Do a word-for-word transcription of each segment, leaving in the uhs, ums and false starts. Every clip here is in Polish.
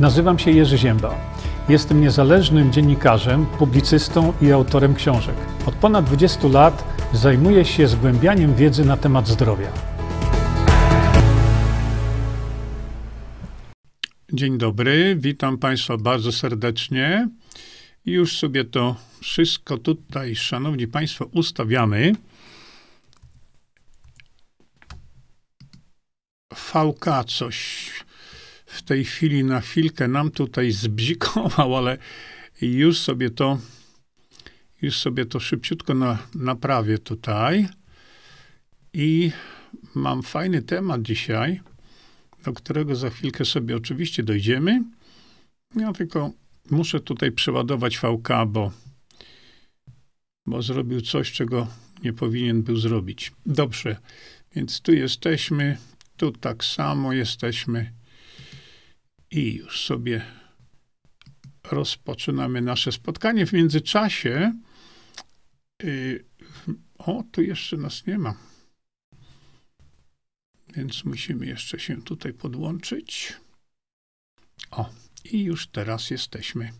Nazywam się Jerzy Zięba. Jestem niezależnym dziennikarzem, publicystą i autorem książek. Od ponad dwudziestu lat zajmuję się zgłębianiem wiedzy na temat zdrowia. Dzień dobry, witam Państwa bardzo serdecznie. Już sobie to wszystko tutaj, szanowni Państwo, ustawiamy. V K coś w tej chwili na chwilkę nam tutaj zbzikował, ale już sobie to, już sobie to szybciutko na, naprawię tutaj. I mam fajny temat dzisiaj, do którego za chwilkę sobie oczywiście dojdziemy. Ja tylko muszę tutaj przeładować V K, bo, bo zrobił coś, czego nie powinien był zrobić. Dobrze, więc tu jesteśmy, tu tak samo jesteśmy i już sobie rozpoczynamy nasze spotkanie. W międzyczasie, yy, o, tu jeszcze nas nie ma. Więc musimy jeszcze się tutaj podłączyć. O, i już teraz jesteśmy.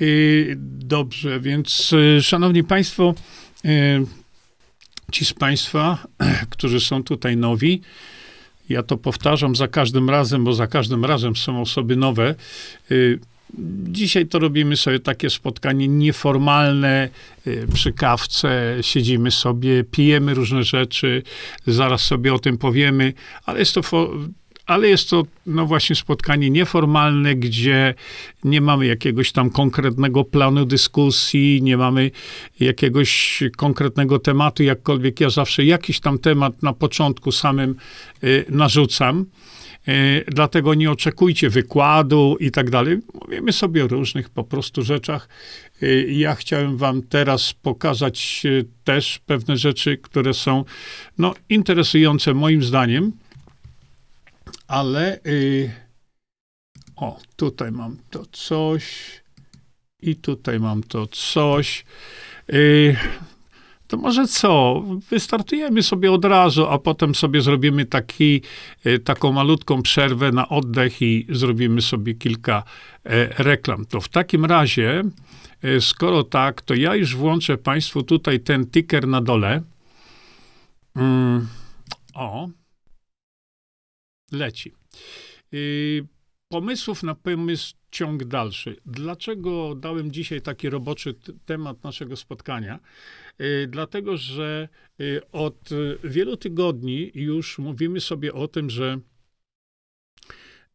Yy, dobrze, więc yy, szanowni Państwo, yy, ci z Państwa, którzy są tutaj nowi, ja to powtarzam za każdym razem, bo za każdym razem są osoby nowe. Yy, Dzisiaj to robimy sobie takie spotkanie nieformalne, przy kawce, siedzimy sobie, pijemy różne rzeczy, zaraz sobie o tym powiemy, ale jest to, ale jest to no właśnie spotkanie nieformalne, gdzie nie mamy jakiegoś tam konkretnego planu dyskusji, nie mamy jakiegoś konkretnego tematu, jakkolwiek ja zawsze jakiś tam temat na początku samym y, narzucam. Dlatego nie oczekujcie wykładu i tak dalej. Mówimy sobie o różnych po prostu rzeczach. Ja chciałem wam teraz pokazać też pewne rzeczy, które są no, interesujące moim zdaniem, ale o, tutaj mam to coś i tutaj mam to coś. To może co? Wystartujemy sobie od razu, a potem sobie zrobimy taki, taką malutką przerwę na oddech i zrobimy sobie kilka reklam. To w takim razie, skoro tak, to ja już włączę Państwu tutaj ten ticker na dole. Mm, o. Leci. Y, pomysłów na pomysł ciąg dalszy. Dlaczego dałem dzisiaj taki roboczy temat naszego spotkania? Yy, dlatego, że yy, od wielu tygodni już mówimy sobie o tym, że,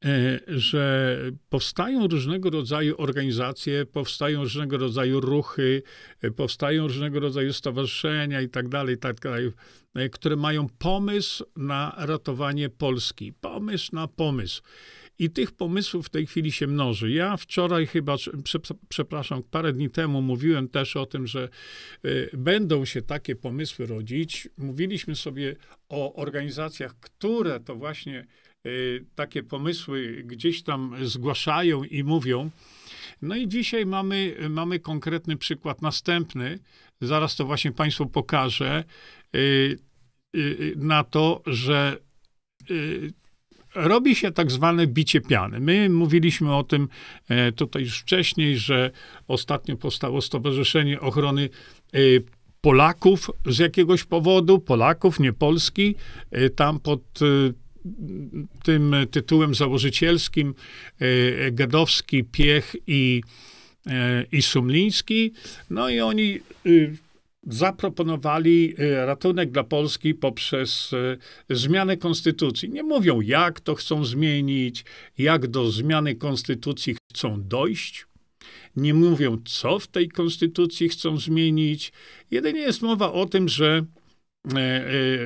yy, że powstają różnego rodzaju organizacje, powstają różnego rodzaju ruchy, yy, powstają różnego rodzaju stowarzyszenia i tak dalej, i tak dalej, yy, które mają pomysł na ratowanie Polski. Pomysł na pomysł. I tych pomysłów w tej chwili się mnoży. Ja wczoraj chyba, przepraszam, parę dni temu mówiłem też o tym, że będą się takie pomysły rodzić. Mówiliśmy sobie o organizacjach, które to właśnie takie pomysły gdzieś tam zgłaszają i mówią. No i dzisiaj mamy, mamy konkretny przykład następny. Zaraz to właśnie Państwu pokażę na to, że robi się tak zwane bicie piany. My mówiliśmy o tym tutaj już wcześniej, że ostatnio powstało Stowarzyszenie Ochrony Polaków z jakiegoś powodu, Polaków, nie Polski. Tam pod tym tytułem założycielskim Gadowski, Piech i, i Sumliński. No i oni zaproponowali ratunek dla Polski poprzez zmianę konstytucji. Nie mówią, jak to chcą zmienić, jak do zmiany konstytucji chcą dojść. Nie mówią, co w tej konstytucji chcą zmienić. Jedynie jest mowa o tym, że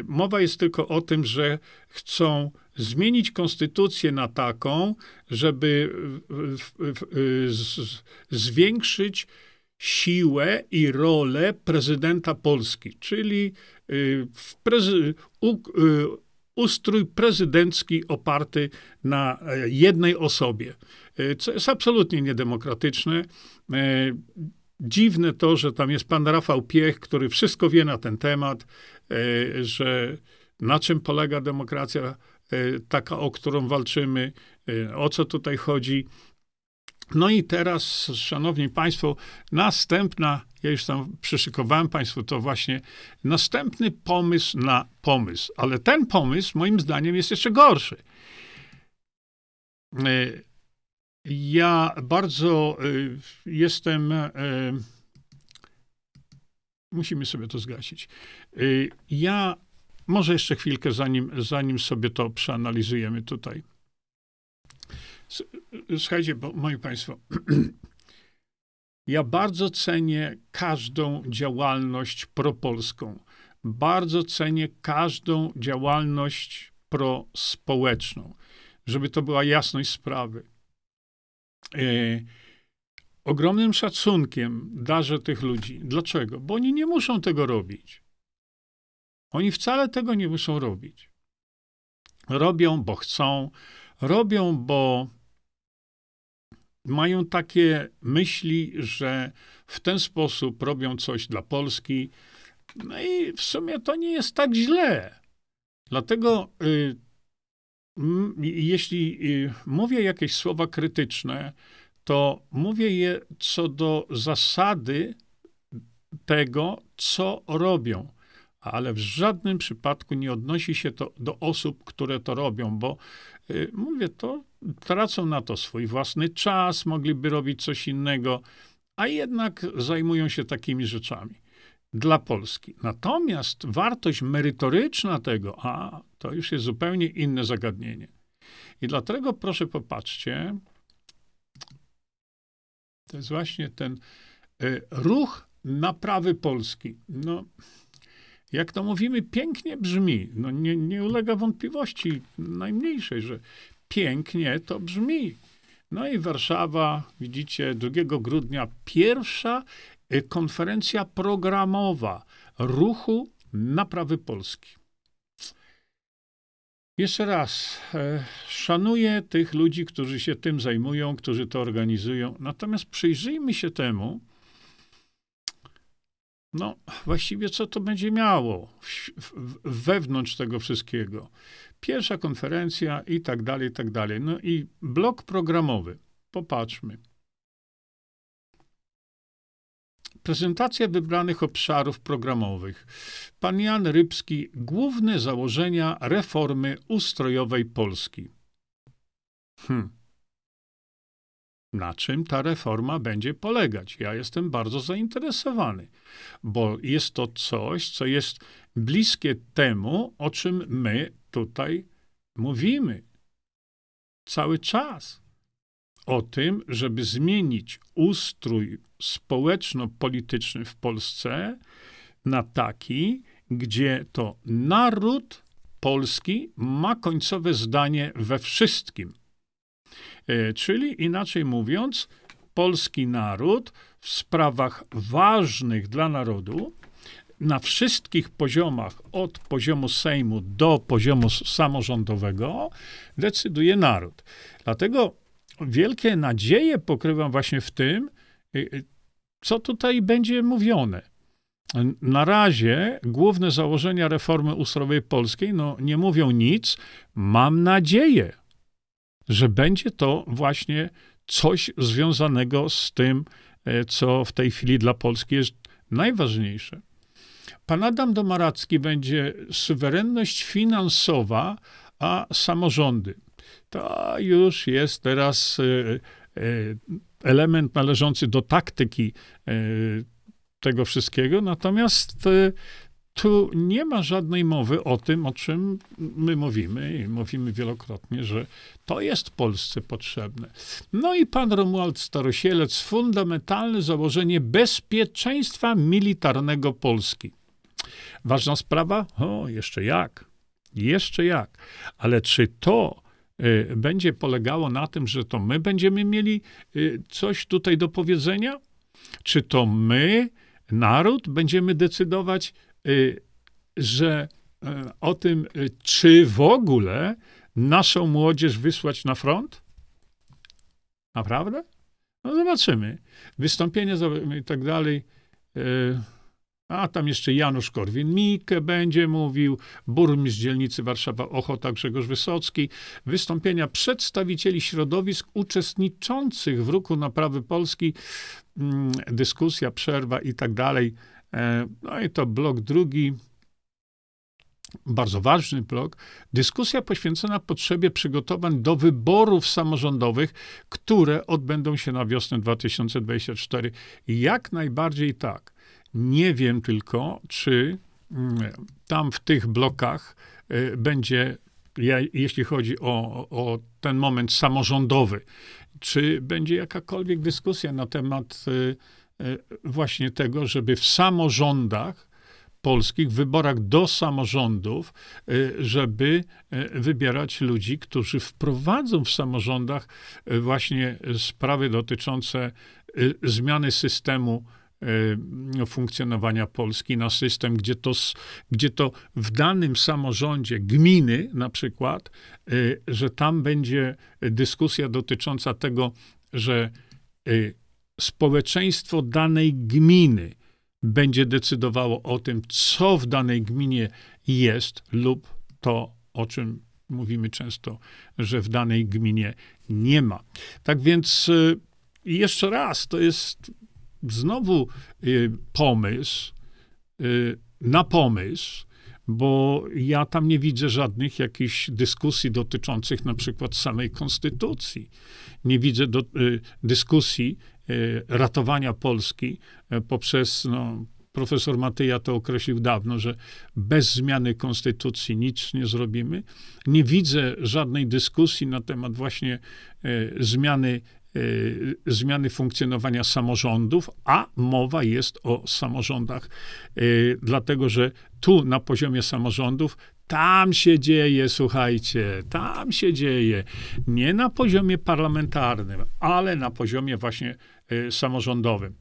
mowa jest tylko o tym, że chcą zmienić konstytucję na taką, żeby zwiększyć siłę i rolę prezydenta Polski, czyli w prezy u ustrój prezydencki oparty na jednej osobie, co jest absolutnie niedemokratyczne. Dziwne to, że tam jest pan Rafał Piech, który wszystko wie na ten temat, że na czym polega demokracja taka, o którą walczymy, o co tutaj chodzi. No i teraz, szanowni państwo, następna, ja już tam przyszykowałem państwu to właśnie, następny pomysł na pomysł. Ale ten pomysł, moim zdaniem, jest jeszcze gorszy. Ja bardzo jestem... Musimy sobie to zgasić. Ja, może jeszcze chwilkę, zanim, zanim sobie to przeanalizujemy tutaj. Słuchajcie, bo, moi państwo, ja bardzo cenię każdą działalność propolską. Bardzo cenię każdą działalność prospołeczną. Żeby to była jasność sprawy. Yy, ogromnym szacunkiem darzę tych ludzi. Dlaczego? Bo oni nie muszą tego robić. Oni wcale tego nie muszą robić. Robią, bo chcą. Robią, bo mają takie myśli, że w ten sposób robią coś dla Polski. No i w sumie to nie jest tak źle. Dlatego y, m, jeśli y, mówię jakieś słowa krytyczne, to mówię je co do zasady tego, co robią. Ale w żadnym przypadku nie odnosi się to do osób, które to robią, bo y, mówię, to tracą na to swój własny czas, mogliby robić coś innego, a jednak zajmują się takimi rzeczami dla Polski. Natomiast wartość merytoryczna tego, a to już jest zupełnie inne zagadnienie. I dlatego proszę popatrzcie, to jest właśnie ten y, ruch naprawy Polski. No... Jak to mówimy, pięknie brzmi. No nie, nie ulega wątpliwości najmniejszej, że pięknie to brzmi. No i Warszawa, widzicie, drugiego grudnia, pierwsza konferencja programowa ruchu naprawy Polski. Jeszcze raz, szanuję tych ludzi, którzy się tym zajmują, którzy to organizują. Natomiast przyjrzyjmy się temu, no, właściwie co to będzie miało w, w, wewnątrz tego wszystkiego. Pierwsza konferencja i tak dalej, i tak dalej. No i blok programowy. Popatrzmy. Prezentacja wybranych obszarów programowych. Pan Jan Rybski, główne założenia reformy ustrojowej Polski. Hmm. Na czym ta reforma będzie polegać? Ja jestem bardzo zainteresowany, bo jest to coś, co jest bliskie temu, o czym my tutaj mówimy. Cały czas. O tym, żeby zmienić ustrój społeczno-polityczny w Polsce na taki, gdzie to naród polski ma końcowe zdanie we wszystkim. Czyli inaczej mówiąc, polski naród w sprawach ważnych dla narodu na wszystkich poziomach, od poziomu Sejmu do poziomu samorządowego, decyduje naród. Dlatego wielkie nadzieje pokrywam właśnie w tym, co tutaj będzie mówione. Na razie główne założenia reformy ustrojowej polskiej no, nie mówią nic. Mam nadzieję, że będzie to właśnie coś związanego z tym, co w tej chwili dla Polski jest najważniejsze. Pan Adam Domaracki będzie suwerenność finansowa, a samorządy. To już jest teraz element należący do taktyki tego wszystkiego, natomiast tu nie ma żadnej mowy o tym, o czym my mówimy i mówimy wielokrotnie, że to jest Polsce potrzebne. No i pan Romuald Starosielec, fundamentalne założenie bezpieczeństwa militarnego Polski. Ważna sprawa? O, jeszcze jak. Jeszcze jak. Ale czy to y, będzie polegało na tym, że to my będziemy mieli y, coś tutaj do powiedzenia? Czy to my, naród, będziemy decydować, że o tym, czy w ogóle naszą młodzież wysłać na front? Naprawdę? No zobaczymy. Wystąpienie i tak dalej. A tam jeszcze Janusz Korwin-Mikke będzie mówił, burmistrz dzielnicy Warszawa-Ochota Grzegorz Wysocki. Wystąpienia przedstawicieli środowisk uczestniczących w ruchu naprawy Polski, dyskusja, przerwa i tak dalej. No i to blok drugi, bardzo ważny blok. Dyskusja poświęcona potrzebie przygotowań do wyborów samorządowych, które odbędą się na wiosnę dwa tysiące dwudziestego czwartego. Jak najbardziej tak. Nie wiem tylko, czy tam w tych blokach będzie, jeśli chodzi o, o ten moment samorządowy, czy będzie jakakolwiek dyskusja na temat właśnie tego, żeby w samorządach polskich, w wyborach do samorządów, żeby wybierać ludzi, którzy wprowadzą w samorządach właśnie sprawy dotyczące zmiany systemu funkcjonowania Polski na system, gdzie to, gdzie to w danym samorządzie gminy na przykład, że tam będzie dyskusja dotycząca tego, że społeczeństwo danej gminy będzie decydowało o tym, co w danej gminie jest lub to, o czym mówimy często, że w danej gminie nie ma. Tak więc jeszcze raz, to jest znowu y, pomysł y, na pomysł, bo ja tam nie widzę żadnych jakichś dyskusji dotyczących na przykład samej konstytucji. Nie widzę do, y, dyskusji y, ratowania Polski y, poprzez, no, profesor Mateja to określił dawno, że bez zmiany konstytucji nic nie zrobimy. Nie widzę żadnej dyskusji na temat właśnie y, zmiany Y, zmiany funkcjonowania samorządów, a mowa jest o samorządach, y, dlatego że tu na poziomie samorządów tam się dzieje, słuchajcie, tam się dzieje, nie na poziomie parlamentarnym, ale na poziomie właśnie y, samorządowym.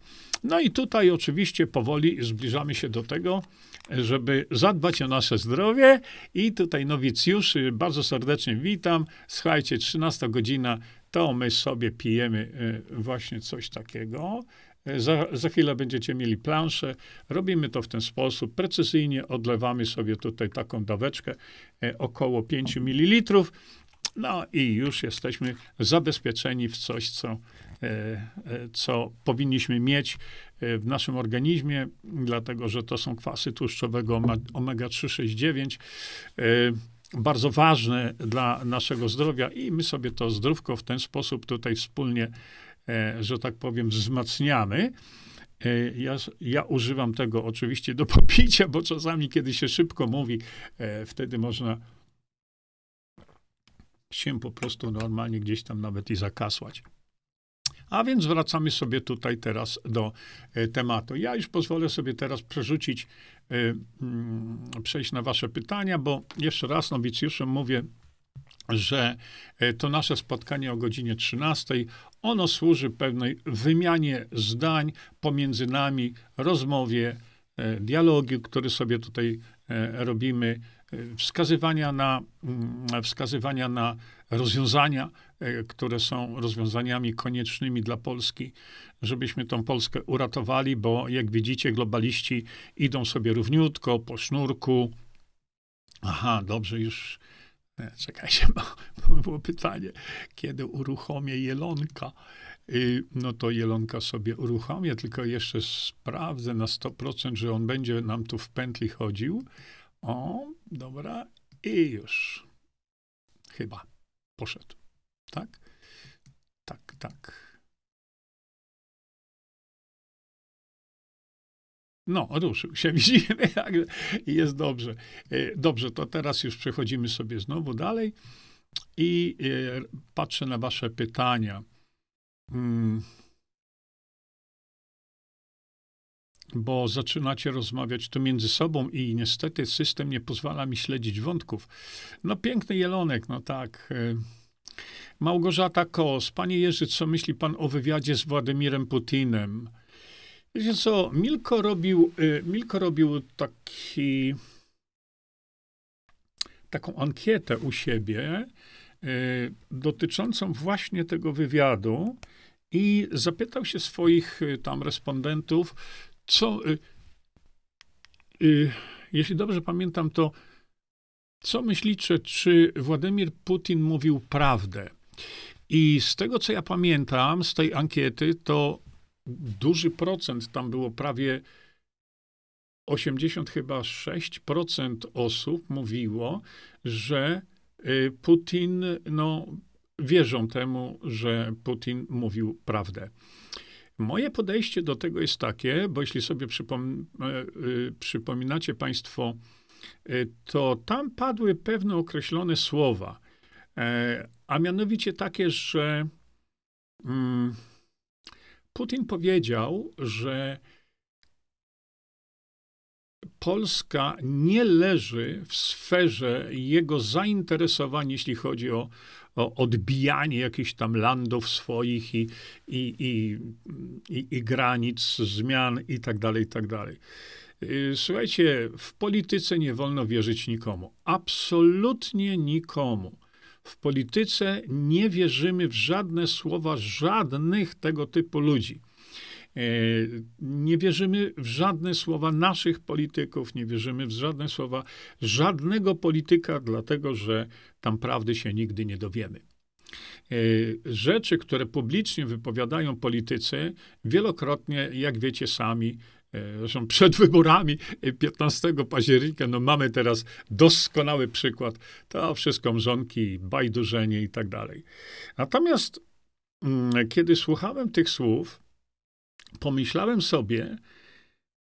No i tutaj oczywiście powoli zbliżamy się do tego, żeby zadbać o nasze zdrowie i tutaj nowicjuszy bardzo serdecznie witam. Słuchajcie, trzynasta godzina, to my sobie pijemy właśnie coś takiego. Za, za chwilę będziecie mieli planszę. Robimy to w ten sposób. Precyzyjnie odlewamy sobie tutaj taką daweczkę około pięć mililitrów. No i już jesteśmy zabezpieczeni w coś, co, co powinniśmy mieć w naszym organizmie, dlatego że to są kwasy tłuszczowego omega trzy sześć dziewięć. Bardzo ważne dla naszego zdrowia i my sobie to zdrówko w ten sposób tutaj wspólnie, e, że tak powiem, wzmacniamy. E, ja, ja używam tego oczywiście do popicia, bo czasami, kiedy się szybko mówi, e, wtedy można się po prostu normalnie gdzieś tam nawet i zakasłać. A więc wracamy sobie tutaj teraz do e, tematu. Ja już pozwolę sobie teraz przerzucić, e, m, przejść na wasze pytania, bo jeszcze raz nowicjuszom mówię, że e, to nasze spotkanie o godzinie trzynastej, ono służy pewnej wymianie zdań pomiędzy nami, rozmowie, e, dialogu, który sobie tutaj e, robimy, e, wskazywania na, m, wskazywania na rozwiązania, które są rozwiązaniami koniecznymi dla Polski, żebyśmy tą Polskę uratowali, bo jak widzicie, globaliści idą sobie równiutko, po sznurku. Aha, dobrze, już czekajcie, bo, bo było pytanie, kiedy uruchomię Jelonka. No to Jelonka sobie uruchomię, tylko jeszcze sprawdzę na sto procent, że on będzie nam tu w pętli chodził. O, dobra, i już. Chyba poszedł. Tak? Tak, tak. No, ruszył się, widzimy, jest dobrze. Dobrze, to teraz już przechodzimy sobie znowu dalej i patrzę na wasze pytania. Bo zaczynacie rozmawiać tu między sobą i niestety system nie pozwala mi śledzić wątków. No, piękny Jelonek, no tak. Małgorzata Kos. Panie Jerzy, co myśli pan o wywiadzie z Władimirem Putinem? Wiecie co, Milko robił, Milko robił taki, taką ankietę u siebie dotyczącą właśnie tego wywiadu i zapytał się swoich tam respondentów, co, jeśli dobrze pamiętam, to co myślicie, czy Władimir Putin mówił prawdę? I z tego, co ja pamiętam, z tej ankiety, to duży procent, tam było prawie osiemdziesiąt chyba sześć procent osób mówiło, że Putin, no wierzą temu, że Putin mówił prawdę. Moje podejście do tego jest takie, bo jeśli sobie przypom- przypominacie państwo, to tam padły pewne określone słowa, a mianowicie takie, że mm, Putin powiedział, że Polska nie leży w sferze jego zainteresowań, jeśli chodzi o, o odbijanie jakichś tam landów swoich i, i, i, i, i granic, zmian i tak dalej, i tak dalej. Słuchajcie, w polityce nie wolno wierzyć nikomu. Absolutnie nikomu. W polityce nie wierzymy w żadne słowa żadnych tego typu ludzi. Nie wierzymy w żadne słowa naszych polityków, nie wierzymy w żadne słowa żadnego polityka, dlatego że tam prawdy się nigdy nie dowiemy. Rzeczy, które publicznie wypowiadają politycy, wielokrotnie, jak wiecie sami, zresztą przed wyborami piętnastego października, no mamy teraz doskonały przykład, to wszystko mrzonki, bajdurzenie i tak dalej. Natomiast kiedy słuchałem tych słów, pomyślałem sobie,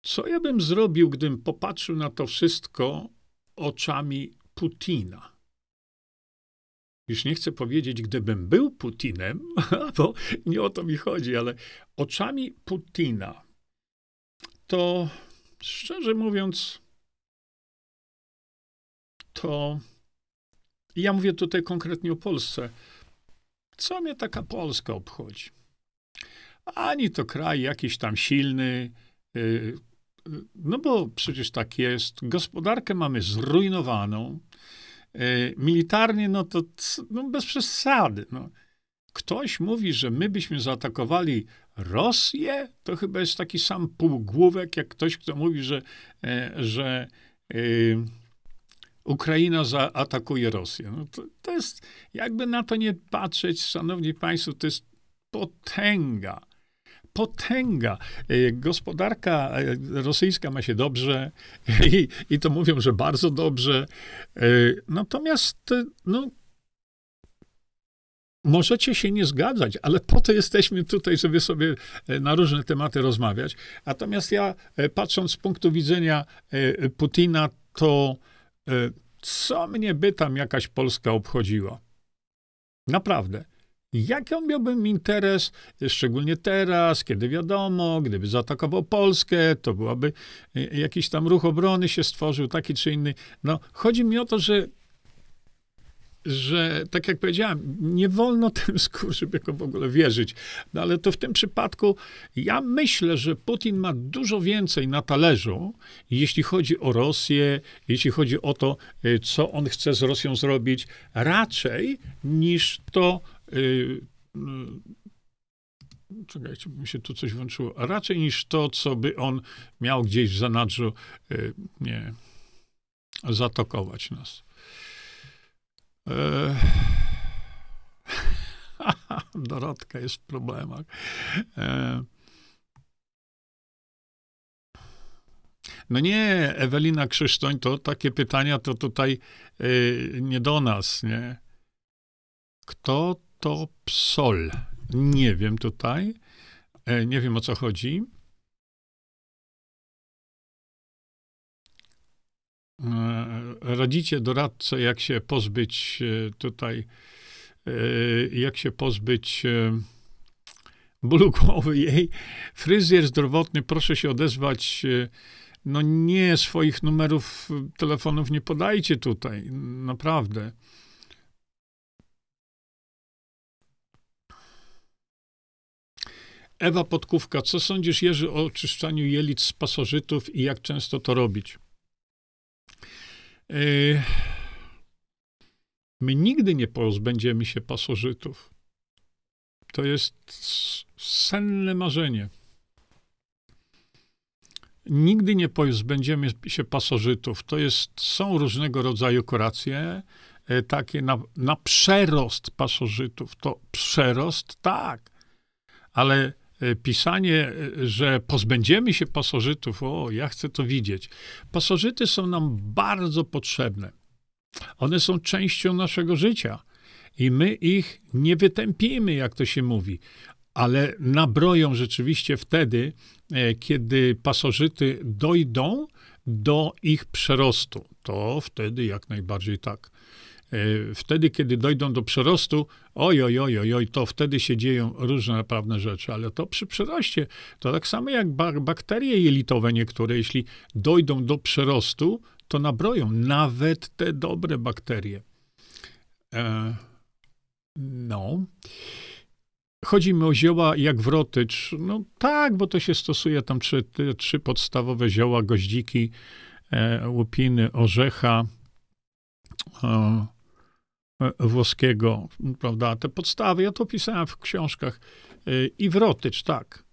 co ja bym zrobił, gdybym popatrzył na to wszystko oczami Putina. Już nie chcę powiedzieć, gdybym był Putinem, bo nie o to mi chodzi, ale oczami Putina. To, szczerze mówiąc, to ja mówię tutaj konkretnie o Polsce. Co mnie taka Polska obchodzi? Ani to kraj jakiś tam silny, no bo przecież tak jest. Gospodarkę mamy zrujnowaną. Militarnie, no to no bez przesady. No. Ktoś mówi, że my byśmy zaatakowali Rosję, to chyba jest taki sam półgłówek, jak ktoś, kto mówi, że, że yy, Ukraina zaatakuje Rosję. No to, to jest, jakby na to nie patrzeć, szanowni państwo, to jest potęga. Potęga. Gospodarka rosyjska ma się dobrze i, i to mówią, że bardzo dobrze. Natomiast no, możecie się nie zgadzać, ale po to jesteśmy tutaj, żeby sobie na różne tematy rozmawiać. Natomiast ja, patrząc z punktu widzenia Putina, to co mnie by tam jakaś Polska obchodziła? Naprawdę. Jaki on miałby interes, szczególnie teraz, kiedy wiadomo, gdyby zaatakował Polskę, to byłaby jakiś tam ruch obrony się stworzył, taki czy inny. No, chodzi mi o to, że, że tak jak powiedziałem, nie wolno tym skurczybykom w ogóle wierzyć. No, ale to w tym przypadku ja myślę, że Putin ma dużo więcej na talerzu, jeśli chodzi o Rosję, jeśli chodzi o to, co on chce z Rosją zrobić, raczej niż to, czekajcie, mi się tu coś włączyło, raczej niż to, co by on miał gdzieś w zanadrzu, nie, zaatakować nas. E... Dorotka jest w problemach. E... No nie, Ewelina Krzysztoń, to takie pytania to tutaj y, nie do nas, nie? Kto to psol? Nie wiem tutaj. Nie wiem, o co chodzi. Radzicie doradcę, jak się pozbyć tutaj, jak się pozbyć bólu głowy jej. Fryzjer zdrowotny, proszę się odezwać. No nie, swoich numerów telefonów nie podajcie tutaj. Naprawdę. Ewa Podkówka, co sądzisz, Jerzy, o oczyszczaniu jelit z pasożytów i jak często to robić? Yy, my nigdy nie pozbędziemy się pasożytów. To jest senne marzenie. Nigdy nie pozbędziemy się pasożytów. To jest, są różnego rodzaju kuracje, takie na, na przerost pasożytów. To przerost, tak, ale pisanie, że pozbędziemy się pasożytów, o, ja chcę to widzieć. Pasożyty są nam bardzo potrzebne. One są częścią naszego życia i my ich nie wytępimy, jak to się mówi, ale nabroją rzeczywiście wtedy, kiedy pasożyty dojdą do ich przerostu. To wtedy jak najbardziej tak. Wtedy, kiedy dojdą do przerostu, oj, oj, oj, oj, to wtedy się dzieją różne naprawdę rzeczy, ale to przy przeroście, to tak samo jak bakterie jelitowe niektóre, jeśli dojdą do przerostu, to nabroją nawet te dobre bakterie. E, no... Chodzi mi o zioła jak wrotycz. No tak, bo to się stosuje tam trzy, trzy podstawowe zioła, goździki, e, łupiny, orzecha e, włoskiego, prawda? Te podstawy, ja to pisałem w książkach. E, I wrotycz, tak.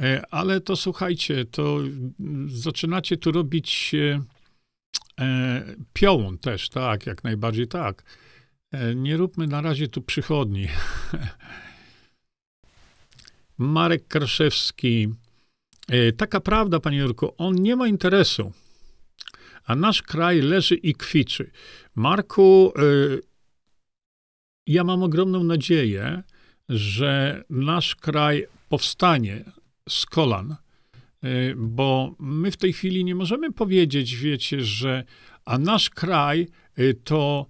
E, ale to słuchajcie, to zaczynacie tu robić e, piołun też, tak, jak najbardziej tak. E, nie róbmy na razie tu przychodni. Marek Kraszewski. Taka prawda, panie Jurku, on nie ma interesu, a nasz kraj leży i kwiczy. Marku, ja mam ogromną nadzieję, że nasz kraj powstanie z kolan, bo my w tej chwili nie możemy powiedzieć, wiecie, że a nasz kraj to,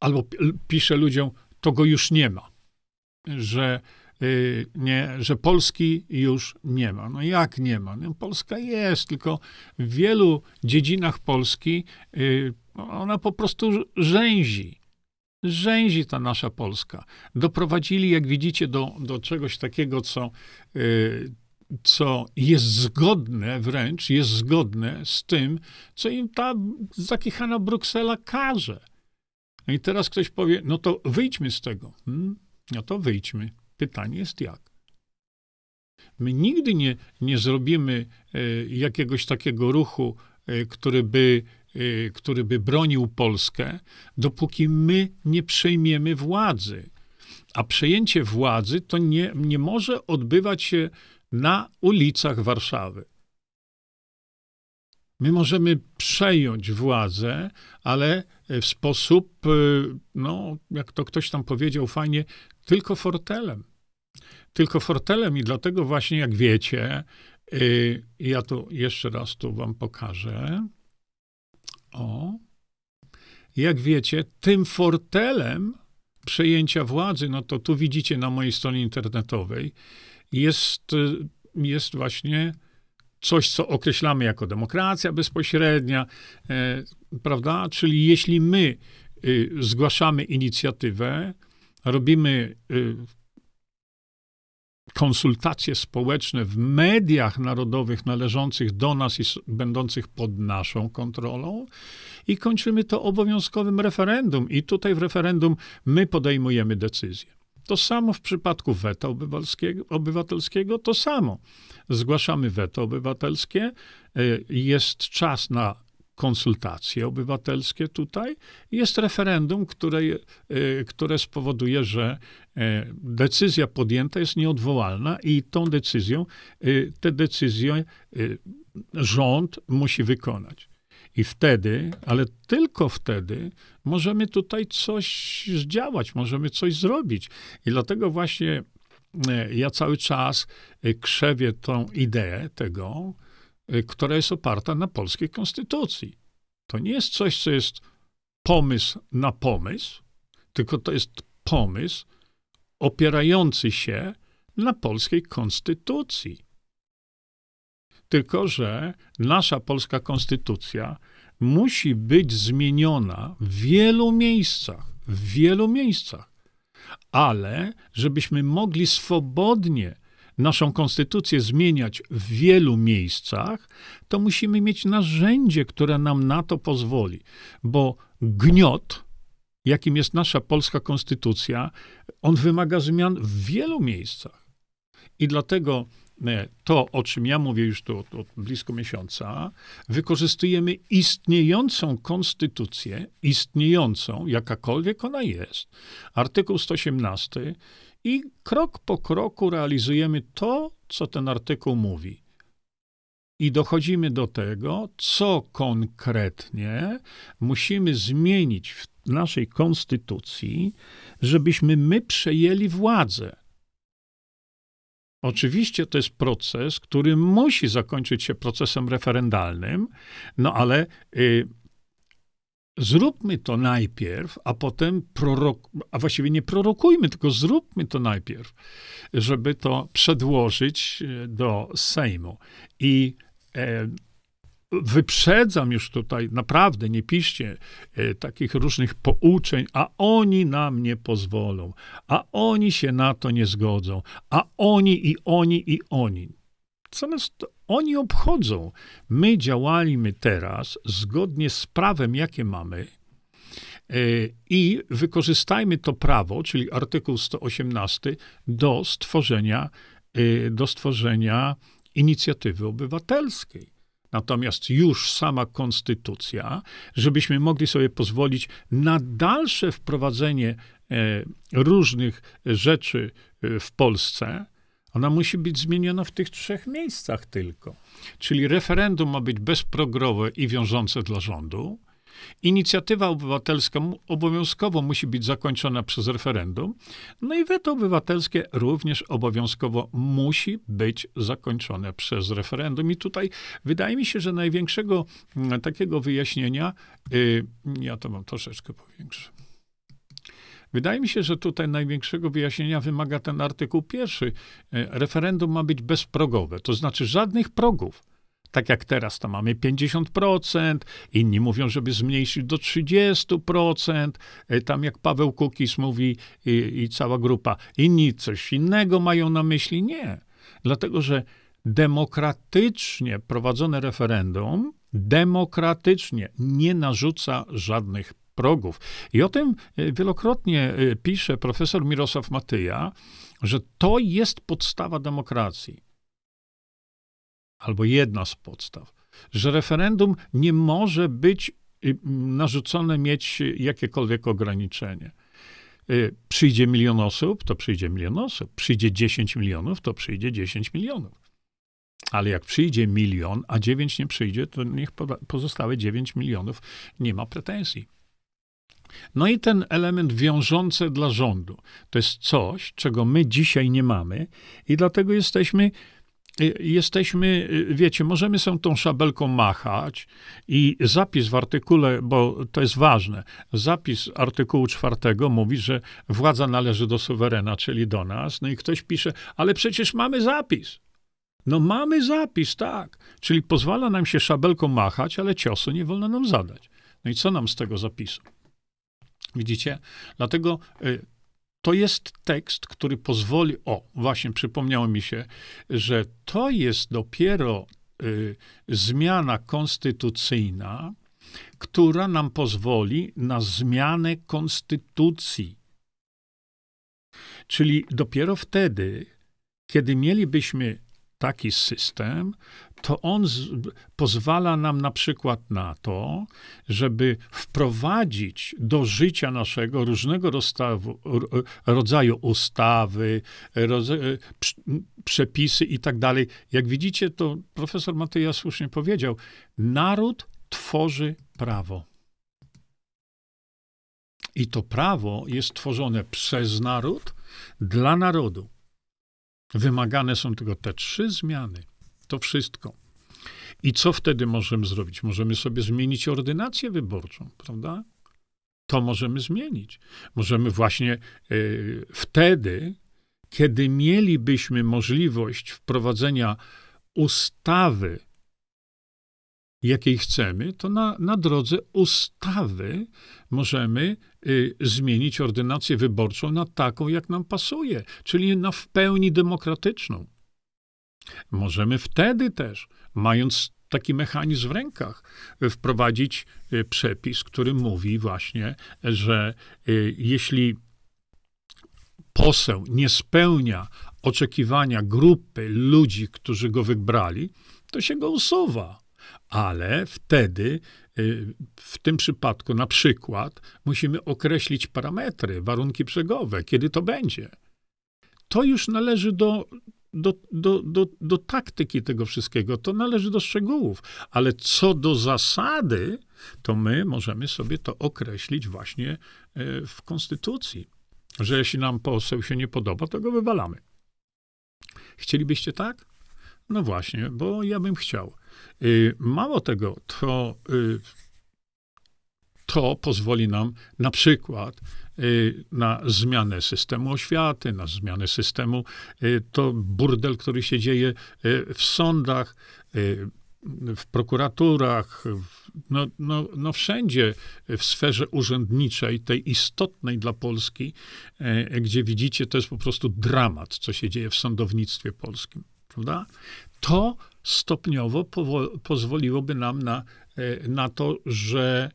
albo pisze ludziom, to go już nie ma, że Nie, że Polski już nie ma. No jak nie ma? No Polska jest, tylko w wielu dziedzinach Polski ona po prostu rzęzi. Rzęzi ta nasza Polska. Doprowadzili, jak widzicie, do, do czegoś takiego, co, co jest zgodne wręcz, jest zgodne z tym, co im ta zakichana Bruksela każe. I teraz ktoś powie, no to wyjdźmy z tego. Hmm? No to wyjdźmy. Pytanie jest jak. My nigdy nie, nie zrobimy jakiegoś takiego ruchu, który by, który by bronił Polskę, dopóki my nie przejmiemy władzy. A przejęcie władzy to nie, nie może odbywać się na ulicach Warszawy. My możemy przejąć władzę, ale w sposób, no, jak to ktoś tam powiedział fajnie, tylko fortelem. Tylko fortelem i dlatego właśnie, jak wiecie, yy, ja to jeszcze raz tu wam pokażę. O. Jak wiecie, tym fortelem przejęcia władzy, no to tu widzicie na mojej stronie internetowej, jest, jest właśnie coś, co określamy jako demokracja bezpośrednia, yy, prawda? Czyli jeśli my yy, zgłaszamy inicjatywę, robimy y, konsultacje społeczne w mediach narodowych należących do nas i będących pod naszą kontrolą i kończymy to obowiązkowym referendum. I tutaj w referendum my podejmujemy decyzję. To samo w przypadku weta obywatelskiego, to samo. Zgłaszamy weto obywatelskie, y, jest czas na konsultacje obywatelskie tutaj. Jest referendum, które, które spowoduje, że decyzja podjęta jest nieodwołalna i tą decyzją, tę decyzję rząd musi wykonać. I wtedy, ale tylko wtedy możemy tutaj coś zdziałać, możemy coś zrobić. I dlatego właśnie ja cały czas krzewię tą ideę tego, która jest oparta na polskiej konstytucji. To nie jest coś, co jest pomysł na pomysł, tylko to jest pomysł opierający się na polskiej konstytucji. Tylko że nasza polska konstytucja musi być zmieniona w wielu miejscach, w wielu miejscach, ale żebyśmy mogli swobodnie naszą konstytucję zmieniać w wielu miejscach, to musimy mieć narzędzie, które nam na to pozwoli. Bo gniot, jakim jest nasza polska konstytucja, on wymaga zmian w wielu miejscach. I dlatego to, o czym ja mówię już tu od, od blisko miesiąca, wykorzystujemy istniejącą konstytucję, istniejącą, jakakolwiek ona jest, artykuł sto osiemnasty i krok po kroku realizujemy to, co ten artykuł mówi. I dochodzimy do tego, co konkretnie musimy zmienić w naszej konstytucji, żebyśmy my przejęli władzę. Oczywiście to jest proces, który musi zakończyć się procesem referendalnym, no ale y, zróbmy to najpierw, a potem prorok, a właściwie nie prorokujmy, tylko zróbmy to najpierw, żeby to przedłożyć do Sejmu. I e, wyprzedzam już tutaj, naprawdę nie piszcie e, takich różnych pouczeń, a oni nam nie pozwolą, a oni się na to nie zgodzą, a oni i oni i oni. Co nas to, oni obchodzą? My działaliśmy teraz zgodnie z prawem, jakie mamy e, i wykorzystajmy to prawo, czyli artykuł sto osiemnasty, do stworzenia, e, do stworzenia inicjatywy obywatelskiej. Natomiast już sama konstytucja, żebyśmy mogli sobie pozwolić na dalsze wprowadzenie różnych rzeczy w Polsce, ona musi być zmieniona w tych trzech miejscach tylko. Czyli referendum ma być bezprogrowe i wiążące dla rządu. Inicjatywa obywatelska obowiązkowo musi być zakończona przez referendum. No i weto obywatelskie również obowiązkowo musi być zakończone przez referendum. I tutaj wydaje mi się, że największego takiego wyjaśnienia, yy, ja to mam troszeczkę powiększę. Wydaje mi się, że tutaj największego wyjaśnienia wymaga ten artykuł pierwszy. Yy, referendum ma być bezprogowe, to znaczy żadnych progów. Tak jak teraz, to mamy pięćdziesiąt procent, inni mówią, żeby zmniejszyć do trzydzieści procent, tam jak Paweł Kukiz mówi i, i cała grupa, inni coś innego mają na myśli. Nie, dlatego że demokratycznie prowadzone referendum, demokratycznie nie narzuca żadnych progów. I o tym wielokrotnie pisze profesor Mirosław Matyja, że to jest podstawa demokracji. Albo jedna z podstaw, że referendum nie może być narzucone mieć jakiekolwiek ograniczenie. Przyjdzie milion osób, to przyjdzie milion osób. Przyjdzie dziesięć milionów, to przyjdzie dziesięć milionów. Ale jak przyjdzie milion, a dziewięć nie przyjdzie, to niech pozostałe dziewięć milionów nie ma pretensji. No i ten element wiążący dla rządu. To jest coś, czego my dzisiaj nie mamy i dlatego jesteśmy... Jesteśmy, wiecie, możemy sobie tą szabelką machać i zapis w artykule, bo to jest ważne, zapis artykułu czwartego mówi, że władza należy do suwerena, czyli do nas, no i ktoś pisze, ale przecież mamy zapis. No mamy zapis, tak. Czyli pozwala nam się szabelką machać, ale ciosu nie wolno nam zadać. No i co nam z tego zapisu? Widzicie? Dlatego... Y To jest tekst, który pozwoli, o, właśnie przypomniało mi się, że to jest dopiero y, zmiana konstytucyjna, która nam pozwoli na zmianę konstytucji. Czyli dopiero wtedy, kiedy mielibyśmy taki system, to on z, pozwala nam na przykład na to, żeby wprowadzić do życia naszego różnego rozstawu, rodzaju ustawy, roz, przy, przepisy i tak dalej. Jak widzicie, to profesor Matyja słusznie powiedział, naród tworzy prawo. I to prawo jest tworzone przez naród, dla narodu. Wymagane są tylko te trzy zmiany. To wszystko. I co wtedy możemy zrobić? Możemy sobie zmienić ordynację wyborczą, prawda? To możemy zmienić. Możemy właśnie y, wtedy, kiedy mielibyśmy możliwość wprowadzenia ustawy, jakiej chcemy, to na, na drodze ustawy możemy y, zmienić ordynację wyborczą na taką, jak nam pasuje, czyli na w pełni demokratyczną. Możemy wtedy też, mając taki mechanizm w rękach, wprowadzić przepis, który mówi właśnie, że jeśli poseł nie spełnia oczekiwania grupy ludzi, którzy go wybrali, to się go usuwa. Ale wtedy, w tym przypadku na przykład, musimy określić parametry, warunki brzegowe, kiedy to będzie. To już należy do, do, do, do, do taktyki tego wszystkiego, to należy do szczegółów. Ale co do zasady, to my możemy sobie to określić właśnie w konstytucji. Że jeśli nam poseł się nie podoba, to go wywalamy. Chcielibyście tak? No właśnie, bo ja bym chciał. Mało tego, to, to pozwoli nam na przykład na zmianę systemu oświaty, na zmianę systemu, to burdel, który się dzieje w sądach, w prokuraturach, no, no, no wszędzie w sferze urzędniczej, tej istotnej dla Polski, gdzie widzicie, to jest po prostu dramat, co się dzieje w sądownictwie polskim, prawda? To stopniowo powo- pozwoliłoby nam na, na to, że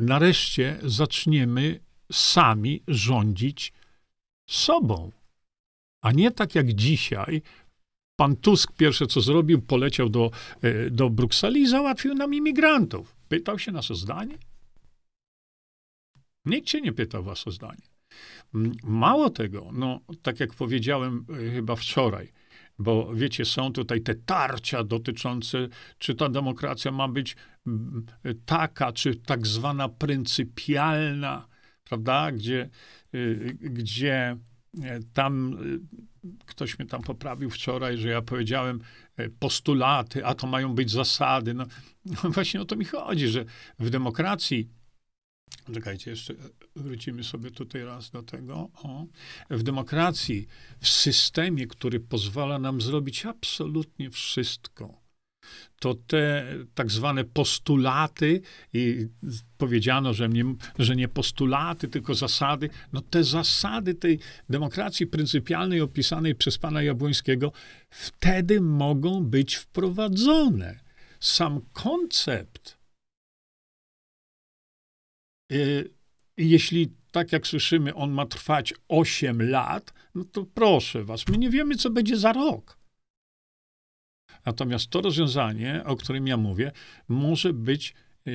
nareszcie zaczniemy sami rządzić sobą, a nie tak jak dzisiaj. Pan Tusk pierwsze, co zrobił, poleciał do, do Brukseli i załatwił nam imigrantów. Pytał się nas o zdanie? Nikt się nie pytał was o zdanie. Mało tego, no tak jak powiedziałem chyba wczoraj, bo wiecie, są tutaj te tarcia dotyczące, czy ta demokracja ma być taka, czy tak zwana pryncypialna, prawda, gdzie, gdzie tam... Ktoś mnie tam poprawił wczoraj, że ja powiedziałem postulaty, a to mają być zasady. No, no właśnie o to mi chodzi, że w demokracji... Czekajcie, jeszcze wrócimy sobie tutaj raz do tego. O. W demokracji, w systemie, który pozwala nam zrobić absolutnie wszystko, to te tak zwane postulaty, i powiedziano, że nie, że nie postulaty, tylko zasady, no te zasady tej demokracji pryncypialnej opisanej przez pana Jabłońskiego wtedy mogą być wprowadzone. Sam koncept, y, jeśli tak jak słyszymy, on ma trwać osiem lat, no to proszę was, my nie wiemy, co będzie za rok. Natomiast to rozwiązanie, o którym ja mówię, może być,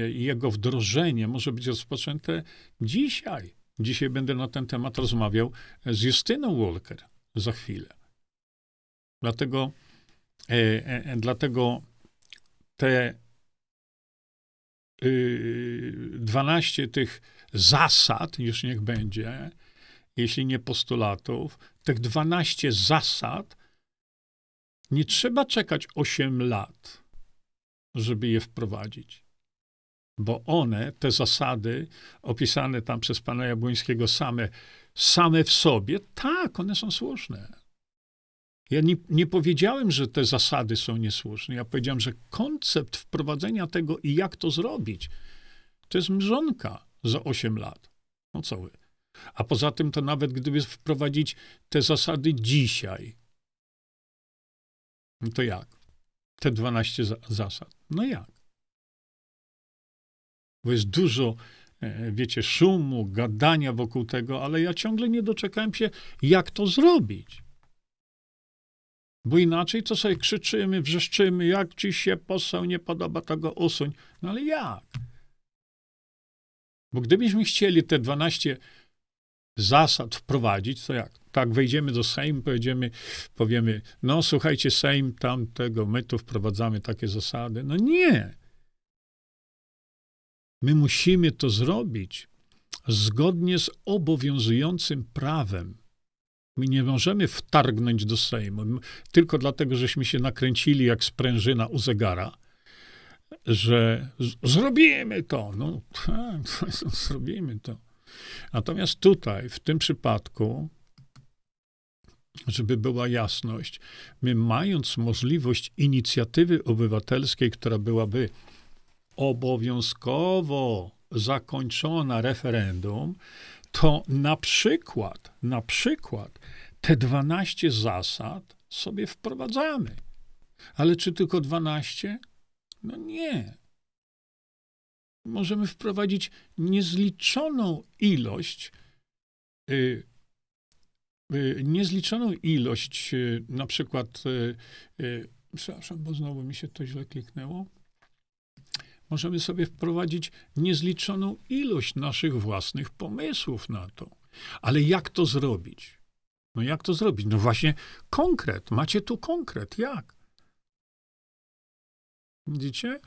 jego wdrożenie może być rozpoczęte dzisiaj. Dzisiaj będę na ten temat rozmawiał z Justyną Walker za chwilę. Dlatego, e, e, dlatego te y, dwanaście tych zasad, już niech będzie, jeśli nie postulatów, tych dwanaście zasad, nie trzeba czekać osiem lat, żeby je wprowadzić. Bo one, te zasady opisane tam przez pana Jabłońskiego same, same w sobie, tak, one są słuszne. Ja nie, nie powiedziałem, że te zasady są niesłuszne. Ja powiedziałem, że koncept wprowadzenia tego i jak to zrobić, to jest mrzonka za osiem lat. No co wy. A poza tym to nawet gdyby wprowadzić te zasady dzisiaj, no to jak? Te dwanaście za- zasad. No jak? Bo jest dużo, wiecie, szumu, gadania wokół tego, ale ja ciągle nie doczekałem się, jak to zrobić. Bo inaczej to sobie krzyczymy, wrzeszczymy, jak ci się poseł nie podoba, to go usuń. No ale jak? Bo gdybyśmy chcieli te dwanaście zasad wprowadzić, to jak? Tak, wejdziemy do Sejmu, powiemy, powiemy, no słuchajcie, Sejm tamtego, my tu wprowadzamy takie zasady. No nie. My musimy to zrobić zgodnie z obowiązującym prawem. My nie możemy wtargnąć do Sejmu tylko dlatego, żeśmy się nakręcili jak sprężyna u zegara, że z- zrobimy to. No tak, zrobimy to. Natomiast tutaj, w tym przypadku, żeby była jasność, my mając możliwość inicjatywy obywatelskiej, która byłaby obowiązkowo zakończona referendum, to na przykład, na przykład te dwanaście zasad sobie wprowadzamy. Ale czy tylko dwanaście? No nie. Możemy wprowadzić niezliczoną ilość y, niezliczoną ilość, na przykład, przepraszam, bo znowu mi się to źle kliknęło, możemy sobie wprowadzić niezliczoną ilość naszych własnych pomysłów na to. Ale jak to zrobić? No jak to zrobić? No właśnie konkret. Macie tu konkret. Jak? Widzicie?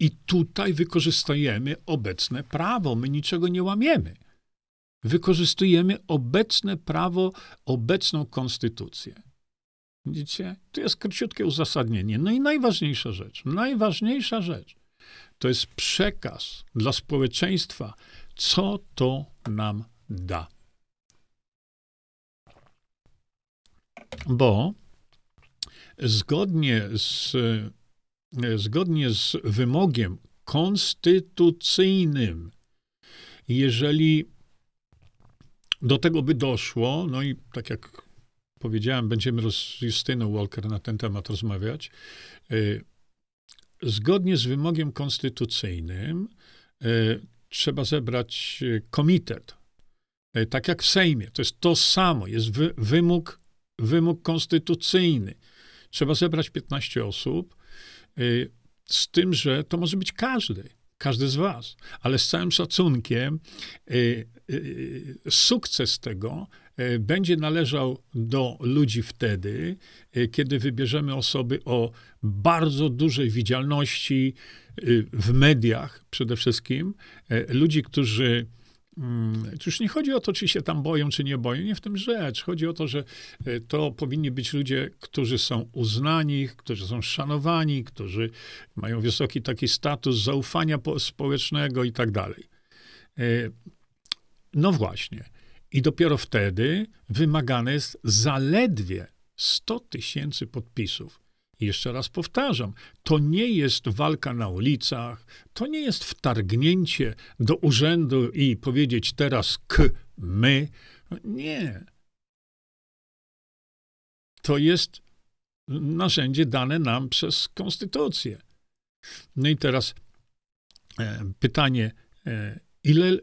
I tutaj wykorzystujemy obecne prawo. My niczego nie łamiemy. Wykorzystujemy obecne prawo, obecną konstytucję. Widzicie? To jest króciutkie uzasadnienie. No i najważniejsza rzecz. Najważniejsza rzecz to jest przekaz dla społeczeństwa, co to nam da. Bo zgodnie z, zgodnie z wymogiem konstytucyjnym, jeżeli do tego by doszło, no i tak jak powiedziałem, będziemy z Justyną Walker na ten temat rozmawiać, zgodnie z wymogiem konstytucyjnym trzeba zebrać komitet. Tak jak w Sejmie. To jest to samo. Jest wy, wymóg Wymóg konstytucyjny. Trzeba zebrać piętnaście osób, yy, z tym, że to może być każdy, każdy z was. Ale z całym szacunkiem yy, yy, sukces tego yy, będzie należał do ludzi wtedy, yy, kiedy wybierzemy osoby o bardzo dużej widzialności yy, w mediach przede wszystkim. Yy, ludzi, którzy... Już nie chodzi o to, czy się tam boją, czy nie boją. Nie w tym rzecz. Chodzi o to, że to powinni być ludzie, którzy są uznani, którzy są szanowani, którzy mają wysoki taki status zaufania społecznego i tak dalej. No właśnie. I dopiero wtedy wymagane jest zaledwie sto tysięcy podpisów. I jeszcze raz powtarzam, to nie jest walka na ulicach, to nie jest wtargnięcie do urzędu i powiedzieć teraz k, my. Nie. To jest narzędzie dane nam przez konstytucję. No i teraz e, pytanie, e, ile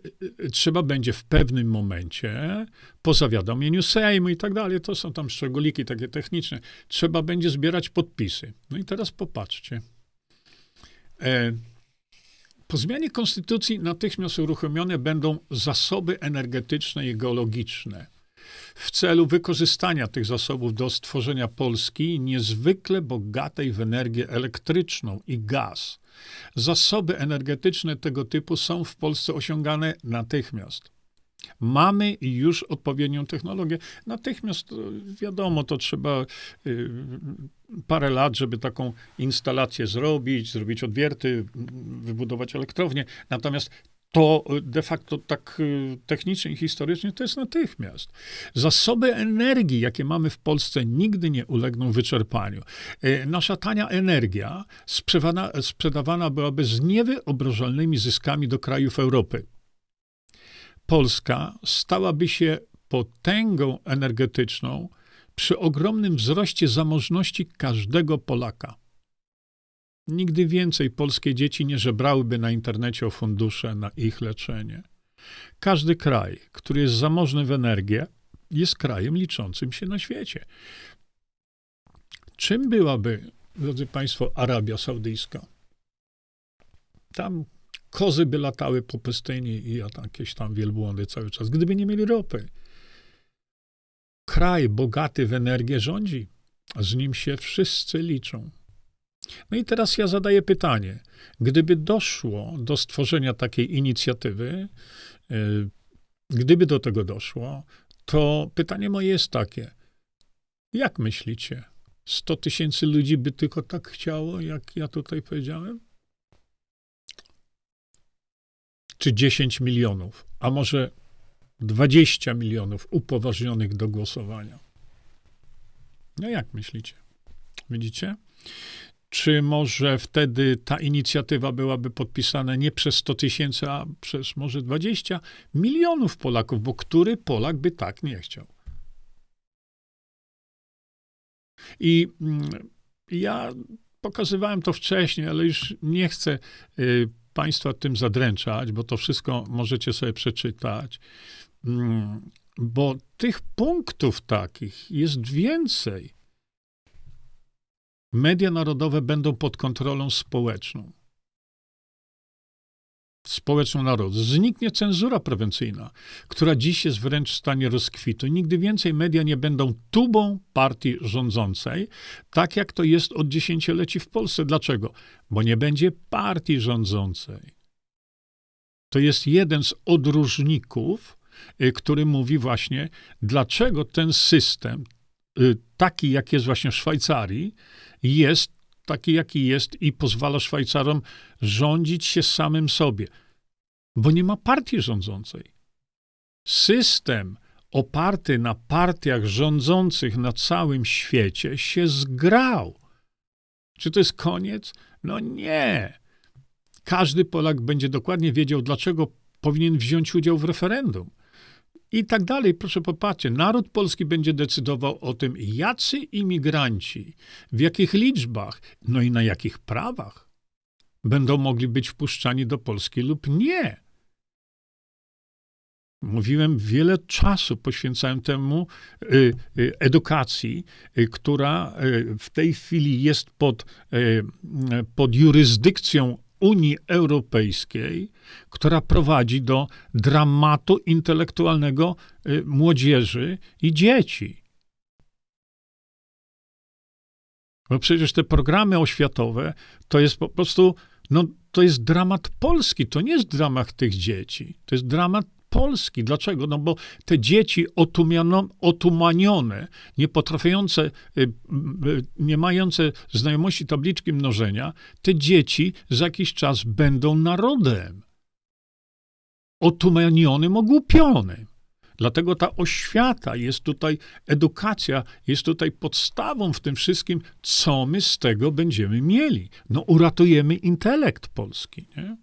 trzeba będzie w pewnym momencie, po zawiadomieniu Sejmu i tak dalej, to są tam szczególiki takie techniczne, trzeba będzie zbierać podpisy. No i teraz popatrzcie. E, po zmianie konstytucji natychmiast uruchomione będą zasoby energetyczne i geologiczne w celu wykorzystania tych zasobów do stworzenia Polski niezwykle bogatej w energię elektryczną i gaz. Zasoby energetyczne tego typu są w Polsce osiągane natychmiast. Mamy już odpowiednią technologię. Natychmiast, wiadomo, to trzeba y, parę lat, żeby taką instalację zrobić, zrobić odwierty, wybudować elektrownię. Natomiast to de facto tak technicznie i historycznie to jest natychmiast. Zasoby energii, jakie mamy w Polsce, nigdy nie ulegną wyczerpaniu. Nasza tania energia sprzedawana byłaby z niewyobrażalnymi zyskami do krajów Europy. Polska stałaby się potęgą energetyczną przy ogromnym wzroście zamożności każdego Polaka. Nigdy więcej polskie dzieci nie żebrałyby na internecie o fundusze na ich leczenie. Każdy kraj, który jest zamożny w energię, jest krajem liczącym się na świecie. Czym byłaby, drodzy państwo, Arabia Saudyjska? Tam kozy by latały po pustyni i jakieś tam wielbłądy cały czas, gdyby nie mieli ropy. Kraj bogaty w energię rządzi, a z nim się wszyscy liczą. No i teraz ja zadaję pytanie. Gdyby doszło do stworzenia takiej inicjatywy, yy, gdyby do tego doszło, to pytanie moje jest takie. Jak myślicie? sto tysięcy ludzi by tylko tak chciało, jak ja tutaj powiedziałem? Czy dziesięć milionów, a może dwadzieścia milionów upoważnionych do głosowania? No jak myślicie? Widzicie? Czy może wtedy ta inicjatywa byłaby podpisana nie przez sto tysięcy, a przez może dwadzieścia milionów Polaków, bo który Polak by tak nie chciał? I ja pokazywałem to wcześniej, ale już nie chcę państwa tym zadręczać, bo to wszystko możecie sobie przeczytać. Bo tych punktów takich jest więcej. Media narodowe będą pod kontrolą społeczną. Społeczną narodu. Zniknie cenzura prewencyjna, która dziś jest wręcz w stanie rozkwitu. Nigdy więcej media nie będą tubą partii rządzącej, tak jak to jest od dziesięcioleci w Polsce. Dlaczego? Bo nie będzie partii rządzącej. To jest jeden z odróżników, który mówi właśnie, dlaczego ten system, taki jak jest właśnie w Szwajcarii, jest taki, jaki jest i pozwala Szwajcarom rządzić się samym sobie. Bo nie ma partii rządzącej. System oparty na partiach rządzących na całym świecie się zgrał. Czy to jest koniec? No nie. Każdy Polak będzie dokładnie wiedział, dlaczego powinien wziąć udział w referendum. I tak dalej. Proszę popatrzcie, naród polski będzie decydował o tym, jacy imigranci, w jakich liczbach, no i na jakich prawach będą mogli być wpuszczani do Polski lub nie. Mówiłem, wiele czasu poświęcałem temu y, y, edukacji, y, która y, w tej chwili jest pod, y, pod jurysdykcją Unii Europejskiej, która prowadzi do dramatu intelektualnego młodzieży i dzieci. Bo przecież te programy oświatowe to jest po prostu, no to jest dramat Polski, to nie jest dramat tych dzieci, to jest dramat Polski. Dlaczego? No bo te dzieci otumanione, nie potrafiące, nie mające znajomości tabliczki mnożenia, te dzieci za jakiś czas będą narodem. Otumanionym, ogłupionym. Dlatego ta oświata jest tutaj, edukacja jest tutaj podstawą w tym wszystkim, co my z tego będziemy mieli. No uratujemy intelekt polski, nie?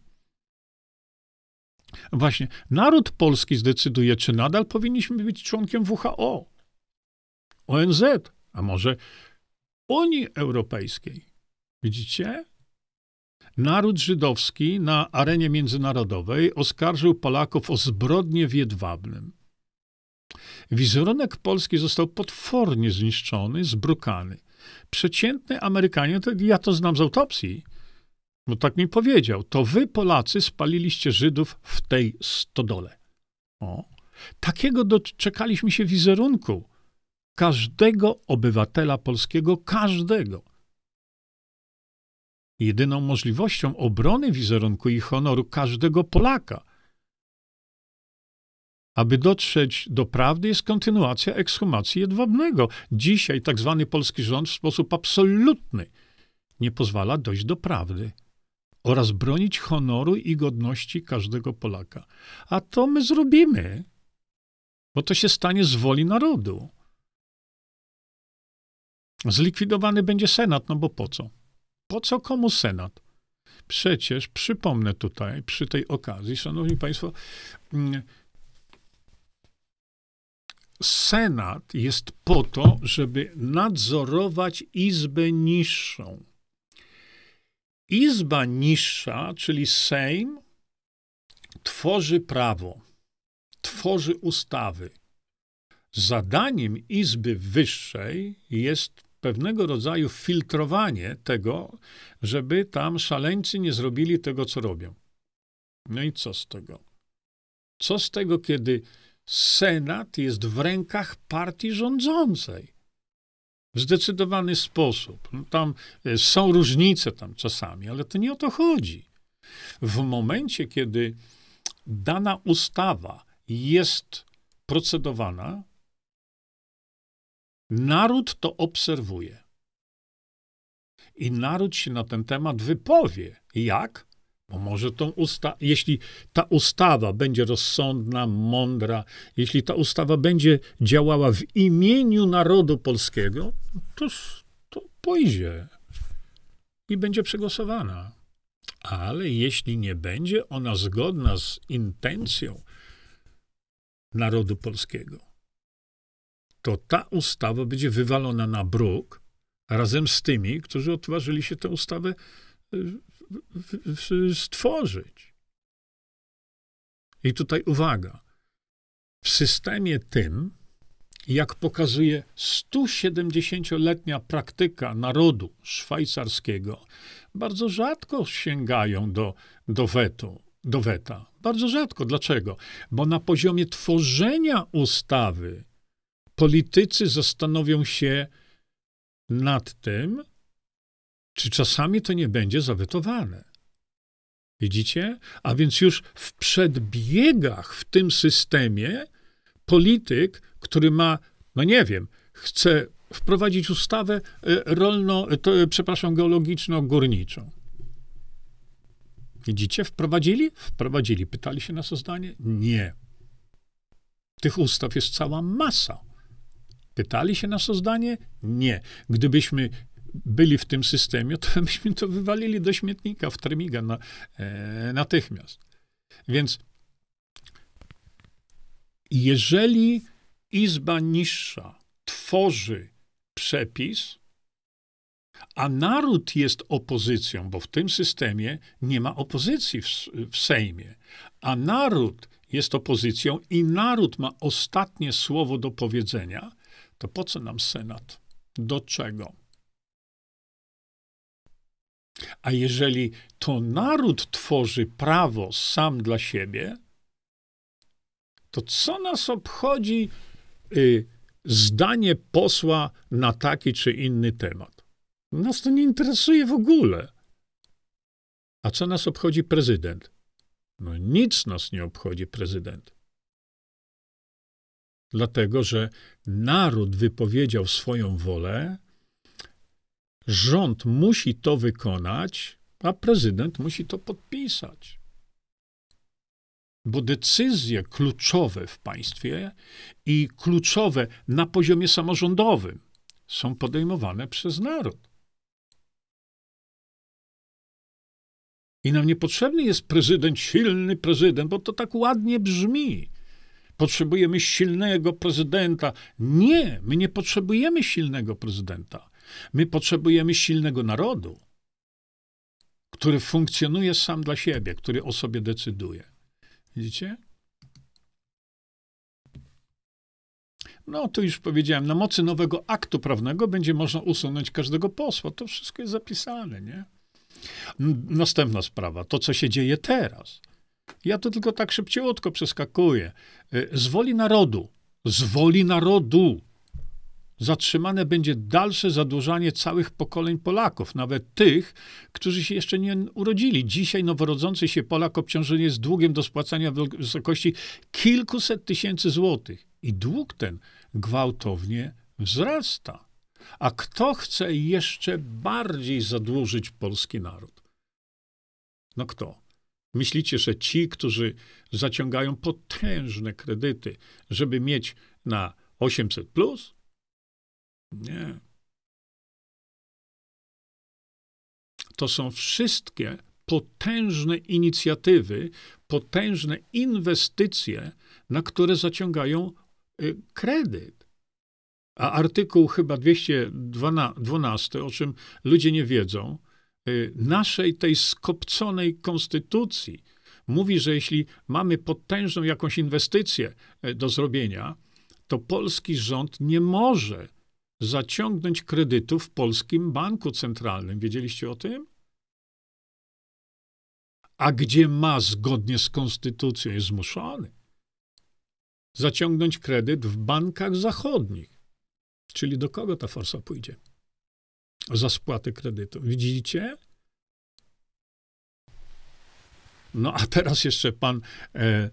Właśnie, naród polski zdecyduje, czy nadal powinniśmy być członkiem W H O, O N Z, a może Unii Europejskiej. Widzicie? Naród żydowski na arenie międzynarodowej oskarżył Polaków o zbrodnie w Jedwabnym. Wizerunek Polski został potwornie zniszczony, zbrukany. Przeciętny Amerykanin, to ja to znam z autopsji, bo tak mi powiedział, to wy, Polacy, spaliliście Żydów w tej stodole. O. Takiego doczekaliśmy się wizerunku. Każdego obywatela polskiego, każdego. Jedyną możliwością obrony wizerunku i honoru każdego Polaka, aby dotrzeć do prawdy, jest kontynuacja ekshumacji Jedwabnego. Dzisiaj tak zwany polski rząd w sposób absolutny nie pozwala dojść do prawdy oraz bronić honoru i godności każdego Polaka. A to my zrobimy, bo to się stanie z woli narodu. Zlikwidowany będzie Senat, no bo po co? Po co komu Senat? Przecież przypomnę tutaj, przy tej okazji, szanowni państwo, Senat jest po to, żeby nadzorować Izbę niższą. Izba niższa, czyli Sejm, tworzy prawo, tworzy ustawy. Zadaniem Izby wyższej jest pewnego rodzaju filtrowanie tego, żeby tam szaleńcy nie zrobili tego, co robią. No i co z tego? Co z tego, kiedy Senat jest w rękach partii rządzącej? W zdecydowany sposób. No tam są różnice tam czasami, ale to nie o to chodzi. W momencie, kiedy dana ustawa jest procedowana, naród to obserwuje. I naród się na ten temat wypowie. Jak? Bo może tą usta- jeśli ta ustawa będzie rozsądna, mądra, jeśli ta ustawa będzie działała w imieniu narodu polskiego, to, to pójdzie i będzie przegłosowana. Ale jeśli nie będzie ona zgodna z intencją narodu polskiego, to ta ustawa będzie wywalona na bruk razem z tymi, którzy odważyli się tę ustawę stworzyć. I tutaj uwaga, w systemie tym, jak pokazuje stusiedemdziesięcioletnia praktyka narodu szwajcarskiego, bardzo rzadko sięgają do, do, wetu, do weta. Bardzo rzadko. Dlaczego? Bo na poziomie tworzenia ustawy politycy zastanowią się nad tym, czy czasami to nie będzie zawetowane. Widzicie? A więc już w przedbiegach w tym systemie polityk, który ma, no nie wiem, chce wprowadzić ustawę rolno, to, przepraszam, geologiczno-górniczą. Widzicie? Wprowadzili? Wprowadzili. Pytali się nas o zdanie? Nie. Tych ustaw jest cała masa. Pytali się nas o zdanie? Nie. Gdybyśmy byli w tym systemie, to byśmy to wywalili do śmietnika, w termiga na, e, natychmiast. Więc jeżeli Izba niższa tworzy przepis, a naród jest opozycją, bo w tym systemie nie ma opozycji w, w Sejmie, a naród jest opozycją i naród ma ostatnie słowo do powiedzenia, to po co nam Senat? Do czego? A jeżeli to naród tworzy prawo sam dla siebie, to co nas obchodzi y, zdanie posła na taki czy inny temat? Nas to nie interesuje w ogóle. A co nas obchodzi prezydent? No nic nas nie obchodzi prezydent. Dlatego, że naród wypowiedział swoją wolę, rząd musi to wykonać, a prezydent musi to podpisać. Bo decyzje kluczowe w państwie i kluczowe na poziomie samorządowym są podejmowane przez naród. I nam niepotrzebny jest prezydent, silny prezydent, bo to tak ładnie brzmi. Potrzebujemy silnego prezydenta. Nie, my nie potrzebujemy silnego prezydenta. My potrzebujemy silnego narodu, który funkcjonuje sam dla siebie, który o sobie decyduje. Widzicie? No, tu już powiedziałem, na mocy nowego aktu prawnego będzie można usunąć każdego posła. To wszystko jest zapisane, nie? Następna sprawa, to co się dzieje teraz. Ja to tylko tak szybciutko przeskakuję. Z woli narodu, z woli narodu zatrzymane będzie dalsze zadłużanie całych pokoleń Polaków, nawet tych, którzy się jeszcze nie urodzili. Dzisiaj noworodzący się Polak obciążony jest długiem do spłacania w wysokości kilkuset tysięcy złotych. I dług ten gwałtownie wzrasta. A kto chce jeszcze bardziej zadłużyć polski naród? No kto? Myślicie, że ci, którzy zaciągają potężne kredyty, żeby mieć na osiemset plus? Nie. To są wszystkie potężne inicjatywy, potężne inwestycje, na które zaciągają y, kredyt. A artykuł chyba dwieście dwanaście, o czym ludzie nie wiedzą, y, naszej tej skopconej konstytucji mówi, że jeśli mamy potężną jakąś inwestycję y, do zrobienia, to polski rząd nie może zaciągnąć kredytu w polskim banku centralnym. Wiedzieliście o tym? A gdzie ma, zgodnie z konstytucją, jest zmuszony zaciągnąć kredyt w bankach zachodnich. Czyli do kogo ta forsa pójdzie? Za spłatę kredytu. Widzicie? No a teraz jeszcze pan, e, e,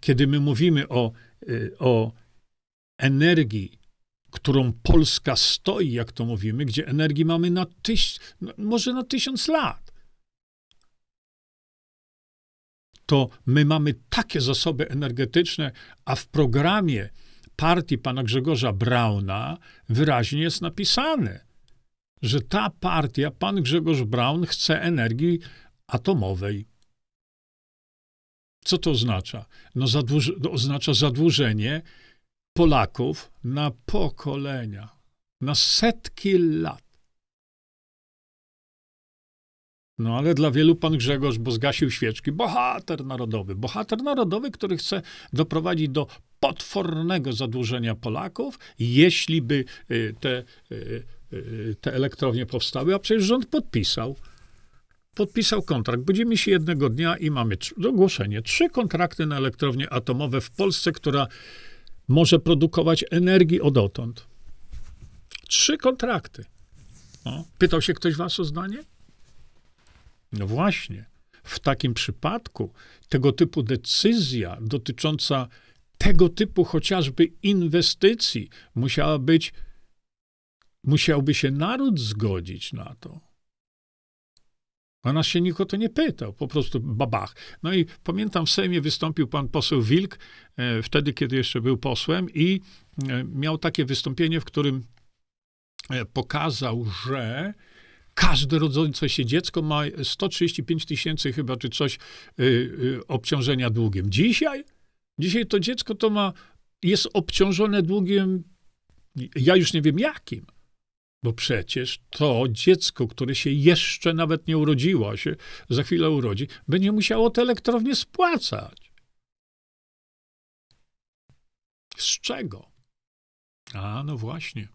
kiedy my mówimy o, e, o energii, którą Polska stoi, jak to mówimy, gdzie energii mamy na tyś, może na tysiąc lat, to my mamy takie zasoby energetyczne, a w programie partii pana Grzegorza Brauna wyraźnie jest napisane, że ta partia, pan Grzegorz Braun, chce energii atomowej. Co to oznacza? No zadłuż- to oznacza zadłużenie Polaków na pokolenia, na setki lat. No ale dla wielu pan Grzegorz, bo zgasił świeczki, bohater narodowy. Bohater narodowy, który chce doprowadzić do potwornego zadłużenia Polaków, jeśli by te, te elektrownie powstały, a przecież rząd podpisał. Podpisał kontrakt. Budzimy się jednego dnia i mamy ogłoszenie. Trzy kontrakty na elektrownie atomowe w Polsce, która może produkować energii od dotąd. Trzy kontrakty. No. Pytał się ktoś was o zdanie? No właśnie. W takim przypadku tego typu decyzja dotycząca tego typu chociażby inwestycji musiała być, musiałby się naród zgodzić na to. A nas się nikt o to nie pytał, po prostu babach. No i pamiętam, w Sejmie wystąpił pan poseł Wilk, e, wtedy, kiedy jeszcze był posłem i e, miał takie wystąpienie, w którym e, pokazał, że każde rodzące się dziecko ma sto trzydzieści pięć tysięcy chyba, czy coś, y, y, obciążenia długiem. Dzisiaj? Dzisiaj to dziecko to ma, jest obciążone długiem, ja już nie wiem jakim. Bo przecież to dziecko, które się jeszcze nawet nie urodziło, a się za chwilę urodzi, będzie musiało te elektrownie spłacać. Z czego? A, no właśnie.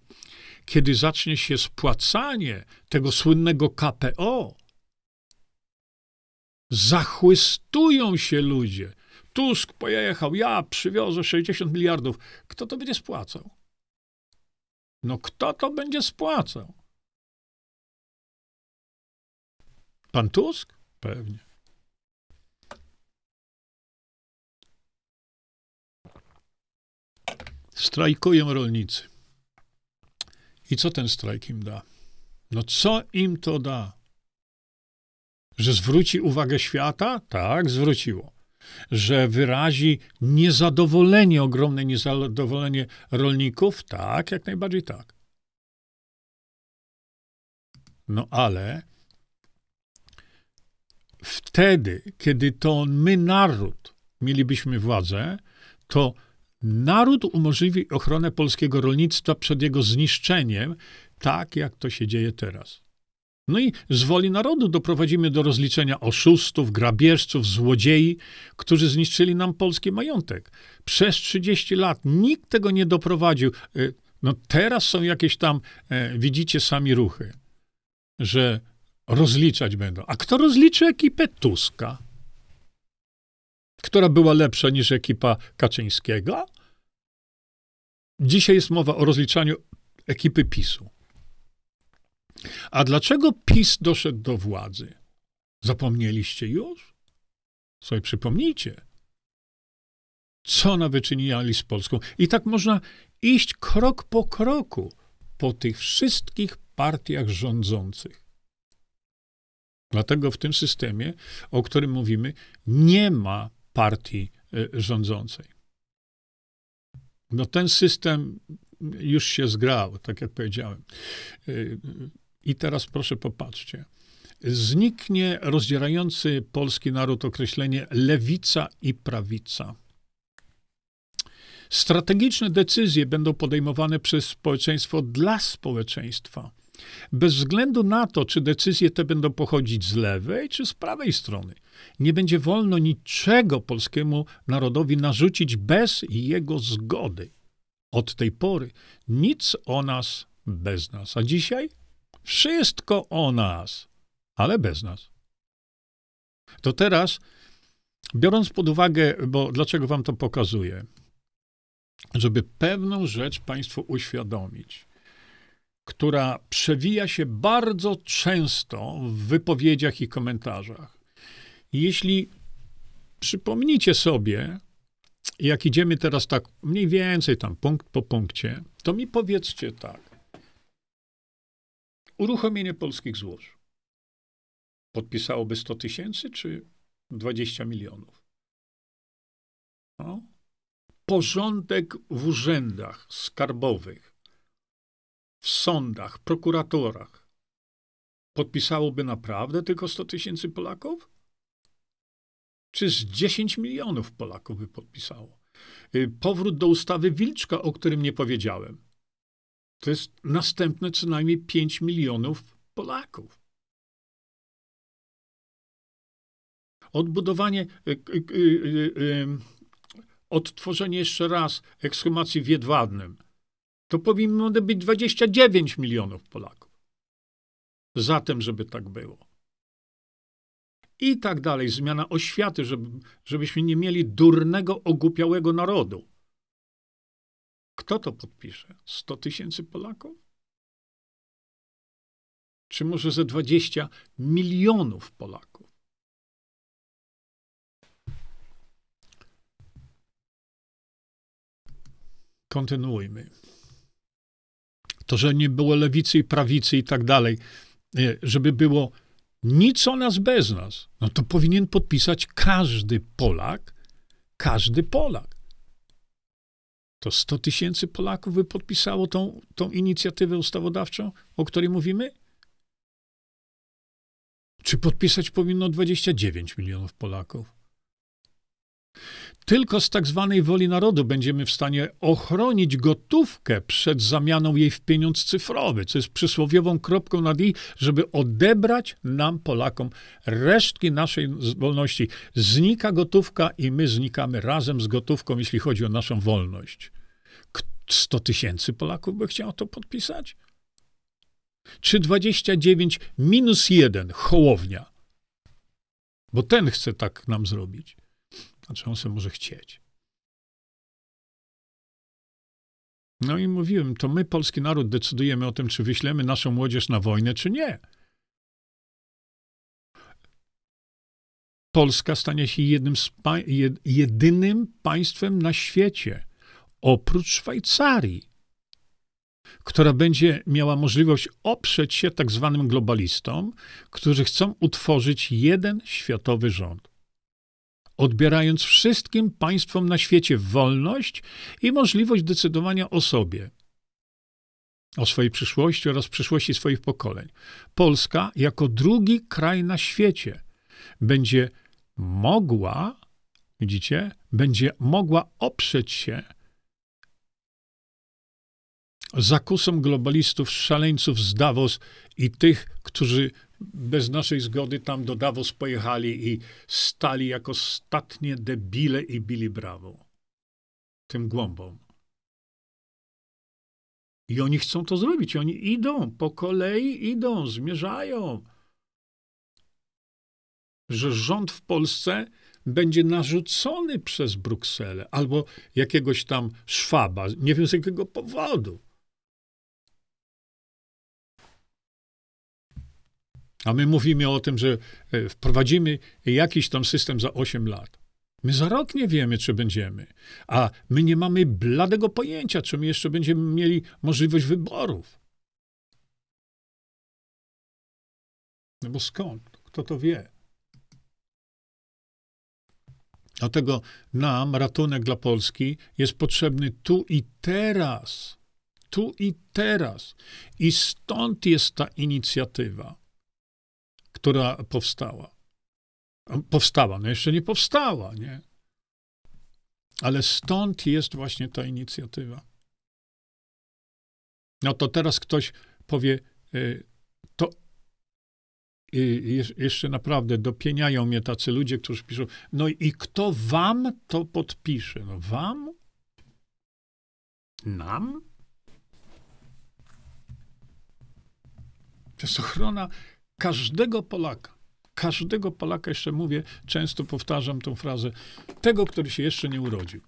Kiedy zacznie się spłacanie tego słynnego K P O, zachłystują się ludzie. Tusk pojechał, ja przywiozę sześćdziesiąt miliardów. Kto to będzie spłacał? No kto to będzie spłacał? Pan Tusk? Pewnie. Strajkują rolnicy. I co ten strajk im da? No co im to da? Że zwróci uwagę świata? Tak, zwróciło. Że wyrazi niezadowolenie, ogromne niezadowolenie rolników? Tak, jak najbardziej tak. No ale wtedy, kiedy to my, naród, mielibyśmy władzę, to naród umożliwi ochronę polskiego rolnictwa przed jego zniszczeniem, tak jak to się dzieje teraz. No i z woli narodu doprowadzimy do rozliczenia oszustów, grabieżców, złodziei, którzy zniszczyli nam polski majątek. Przez trzydzieści lat nikt tego nie doprowadził. No teraz są jakieś tam, widzicie sami ruchy, że rozliczać będą. A kto rozliczy ekipę Tuska? Która była lepsza niż ekipa Kaczyńskiego? Dzisiaj jest mowa o rozliczaniu ekipy PiSu. A dlaczego PiS doszedł do władzy? Zapomnieliście już? Sobie przypomnijcie. Co nawyczyniali z Polską? I tak można iść krok po kroku po tych wszystkich partiach rządzących. Dlatego w tym systemie, o którym mówimy, nie ma partii rządzącej. No ten system już się zgrał, tak jak powiedziałem. I teraz proszę popatrzcie. Zniknie rozdzierający polski naród określenie lewica i prawica. Strategiczne decyzje będą podejmowane przez społeczeństwo dla społeczeństwa. Bez względu na to, czy decyzje te będą pochodzić z lewej czy z prawej strony. Nie będzie wolno niczego polskiemu narodowi narzucić bez jego zgody. Od tej pory nic o nas bez nas. A dzisiaj? Wszystko o nas, ale bez nas. To teraz, biorąc pod uwagę, bo dlaczego wam to pokazuję? Żeby pewną rzecz państwu uświadomić, która przewija się bardzo często w wypowiedziach i komentarzach. Jeśli przypomnicie sobie, jak idziemy teraz tak mniej więcej tam punkt po punkcie, to mi powiedzcie tak. Uruchomienie polskich złóż podpisałoby sto tysięcy czy dwadzieścia milionów? No. Porządek w urzędach skarbowych, w sądach, prokuratorach podpisałoby naprawdę tylko sto tysięcy Polaków? Czy z dziesięć milionów Polaków by podpisało? Powrót do ustawy Wilczka, o którym nie powiedziałem. To jest następne co najmniej pięć milionów Polaków. Odbudowanie, odtworzenie jeszcze raz ekshumacji w Jedwabnym. To powinno być dwadzieścia dziewięć milionów Polaków. Zatem, żeby tak było. I tak dalej. Zmiana oświaty, żeby, żebyśmy nie mieli durnego, ogłupiałego narodu. Kto to podpisze? sto tysięcy Polaków? Czy może ze dwadzieścia milionów Polaków? Kontynuujmy. To, że nie było lewicy i prawicy i tak dalej, żeby było nic o nas bez nas, no to powinien podpisać każdy Polak, każdy Polak. To sto tysięcy Polaków by podpisało tą, tą inicjatywę ustawodawczą, o której mówimy? Czy podpisać powinno dwadzieścia dziewięć milionów Polaków? Tylko z tak zwanej woli narodu będziemy w stanie ochronić gotówkę przed zamianą jej w pieniądz cyfrowy, co jest przysłowiową kropką nad i, żeby odebrać nam, Polakom, resztki naszej wolności. Znika gotówka i my znikamy razem z gotówką, jeśli chodzi o naszą wolność. sto tysięcy Polaków by chciało to podpisać? Czy dwadzieścia dziewięć minus jeden, Hołownia? Bo ten chce tak nam zrobić. Znaczy on sobie może chcieć. No i mówiłem, to my, polski naród, decydujemy o tym, czy wyślemy naszą młodzież na wojnę, czy nie. Polska stanie się jednym z pa- jedynym państwem na świecie, oprócz Szwajcarii, która będzie miała możliwość oprzeć się tak zwanym globalistom, którzy chcą utworzyć jeden światowy rząd, odbierając wszystkim państwom na świecie wolność i możliwość decydowania o sobie, o swojej przyszłości oraz przyszłości swoich pokoleń. Polska, jako drugi kraj na świecie, będzie mogła, widzicie, będzie mogła oprzeć się zakusom globalistów, szaleńców z Davos i tych, którzy bez naszej zgody tam do Davos pojechali i stali jako ostatnie debile i bili brawo tym głąbom. I oni chcą to zrobić. Oni idą, po kolei idą, zmierzają. Że rząd w Polsce będzie narzucony przez Brukselę albo jakiegoś tam Szwaba, nie wiem z jakiego powodu. A my mówimy o tym, że wprowadzimy jakiś tam system za osiem lat. My za rok nie wiemy, czy będziemy. A my nie mamy bladego pojęcia, czy my jeszcze będziemy mieli możliwość wyborów. No bo skąd? Kto to wie? Dlatego nam ratunek dla Polski jest potrzebny tu i teraz. Tu i teraz. I stąd jest ta inicjatywa, która powstała. Powstała, no jeszcze nie powstała, nie? Ale stąd jest właśnie ta inicjatywa. No to teraz ktoś powie, y, to y, jeszcze naprawdę dopieniają mnie tacy ludzie, którzy piszą, no i kto wam to podpisze? No wam? Nam? To jest ochrona każdego Polaka, każdego Polaka, jeszcze mówię, często powtarzam tą frazę, tego, który się jeszcze nie urodził.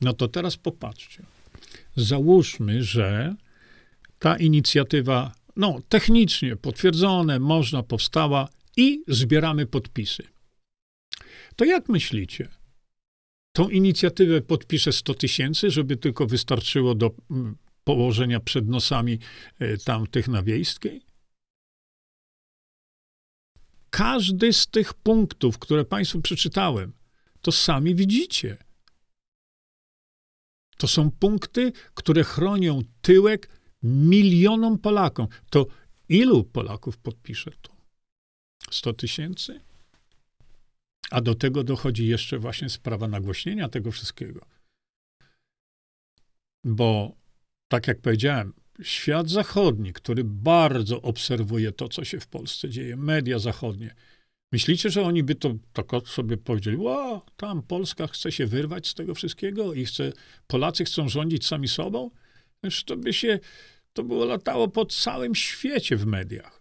No to teraz popatrzcie. Załóżmy, że ta inicjatywa, no technicznie potwierdzone, można, powstała i zbieramy podpisy. To jak myślicie? Tą inicjatywę podpisze sto tysięcy, żeby tylko wystarczyło do położenia przed nosami tam tych na Wiejskiej? Każdy z tych punktów, które państwu przeczytałem, to sami widzicie. To są punkty, które chronią tyłek milionom Polakom. To ilu Polaków podpisze to? sto tysięcy? A do tego dochodzi jeszcze właśnie sprawa nagłośnienia tego wszystkiego. Bo, tak jak powiedziałem, świat zachodni, który bardzo obserwuje to, co się w Polsce dzieje, media zachodnie, Myślicie, że oni by to tak sobie powiedzieli, wow, tam Polska chce się wyrwać z tego wszystkiego i chce, Polacy chcą rządzić sami sobą? Już to by się, to było latało po całym świecie w mediach.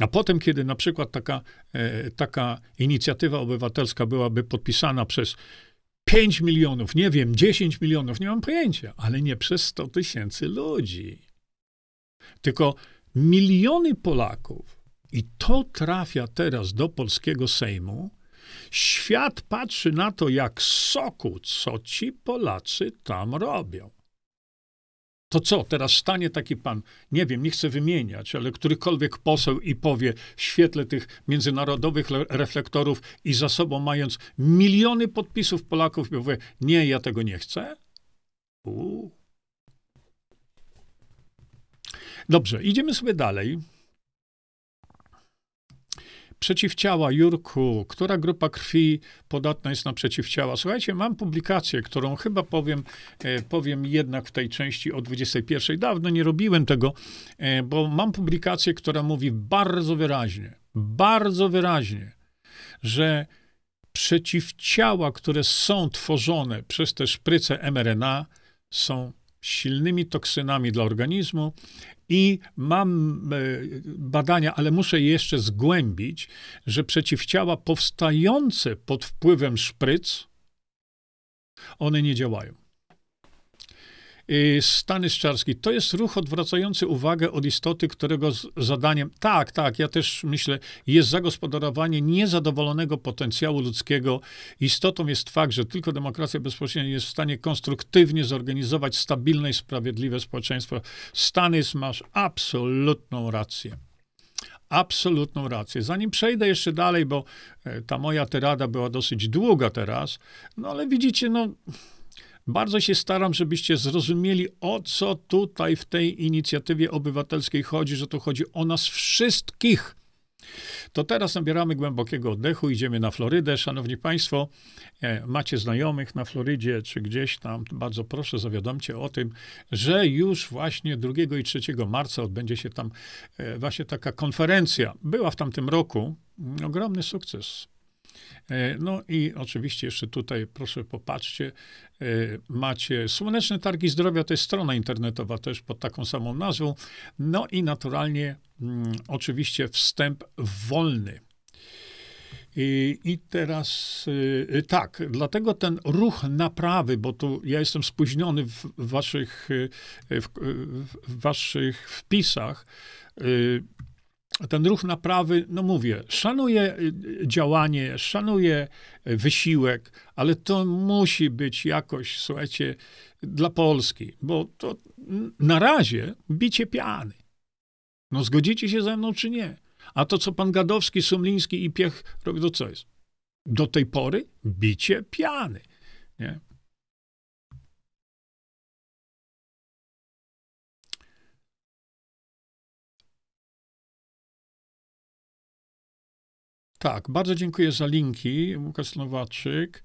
A potem, kiedy na przykład taka, e, taka inicjatywa obywatelska byłaby podpisana przez pięć milionów, nie wiem, dziesięć milionów, nie mam pojęcia, ale nie przez sto tysięcy ludzi. Tylko miliony Polaków. I to trafia teraz do polskiego Sejmu. Świat patrzy na to jak soku, co ci Polacy tam robią. To co, teraz stanie taki pan, nie wiem, nie chcę wymieniać, ale którykolwiek poseł i powie w świetle tych międzynarodowych reflektorów i za sobą mając miliony podpisów Polaków, powie, nie, ja tego nie chcę? Uuu. Dobrze, idziemy sobie dalej. Przeciwciała, Jurku, która grupa krwi podatna jest na przeciwciała? Słuchajcie, mam publikację, którą chyba powiem, e, powiem jednak w tej części o dwudziestej pierwszej. Dawno nie robiłem tego, e, bo mam publikację, która mówi bardzo wyraźnie, bardzo wyraźnie, że przeciwciała, które są tworzone przez te szpryce em er en a, są silnymi toksynami dla organizmu. I mam badania, ale muszę je jeszcze zgłębić, że przeciwciała powstające pod wpływem szpryc, one nie działają. Stany Szczarski. To jest ruch odwracający uwagę od istoty, którego zadaniem, tak, tak, ja też myślę, jest zagospodarowanie niezadowolonego potencjału ludzkiego. Istotą jest fakt, że tylko demokracja bezpośrednia jest w stanie konstruktywnie zorganizować stabilne i sprawiedliwe społeczeństwo. Stany, masz absolutną rację. Absolutną rację. Zanim przejdę jeszcze dalej, bo ta moja tyrada była dosyć długa teraz, no ale widzicie, no... Bardzo się staram, żebyście zrozumieli, o co tutaj w tej inicjatywie obywatelskiej chodzi, że to chodzi o nas wszystkich. To teraz nabieramy głębokiego oddechu, idziemy na Florydę. Szanowni Państwo, macie znajomych na Florydzie czy gdzieś tam, bardzo proszę, zawiadomcie o tym, że już właśnie drugiego i trzeciego marca odbędzie się tam właśnie taka konferencja. Była w tamtym roku, ogromny sukces. No i oczywiście jeszcze tutaj, proszę popatrzcie, macie Słoneczne Targi Zdrowia, to jest strona internetowa też pod taką samą nazwą. No i naturalnie mm, oczywiście wstęp wolny. I, i teraz y, tak, dlatego ten ruch naprawy, bo tu ja jestem spóźniony w waszych, w, w waszych wpisach, y, ten ruch naprawy, no mówię, szanuję działanie, szanuję wysiłek, ale to musi być jakoś, słuchajcie, dla Polski, bo to na razie bicie piany. No zgodzicie się ze mną, czy nie? A to, co pan Gadowski, Sumliński i Piech robią, to co jest? Do tej pory bicie piany, nie? Tak, bardzo dziękuję za linki, Łukasz Nowaczyk.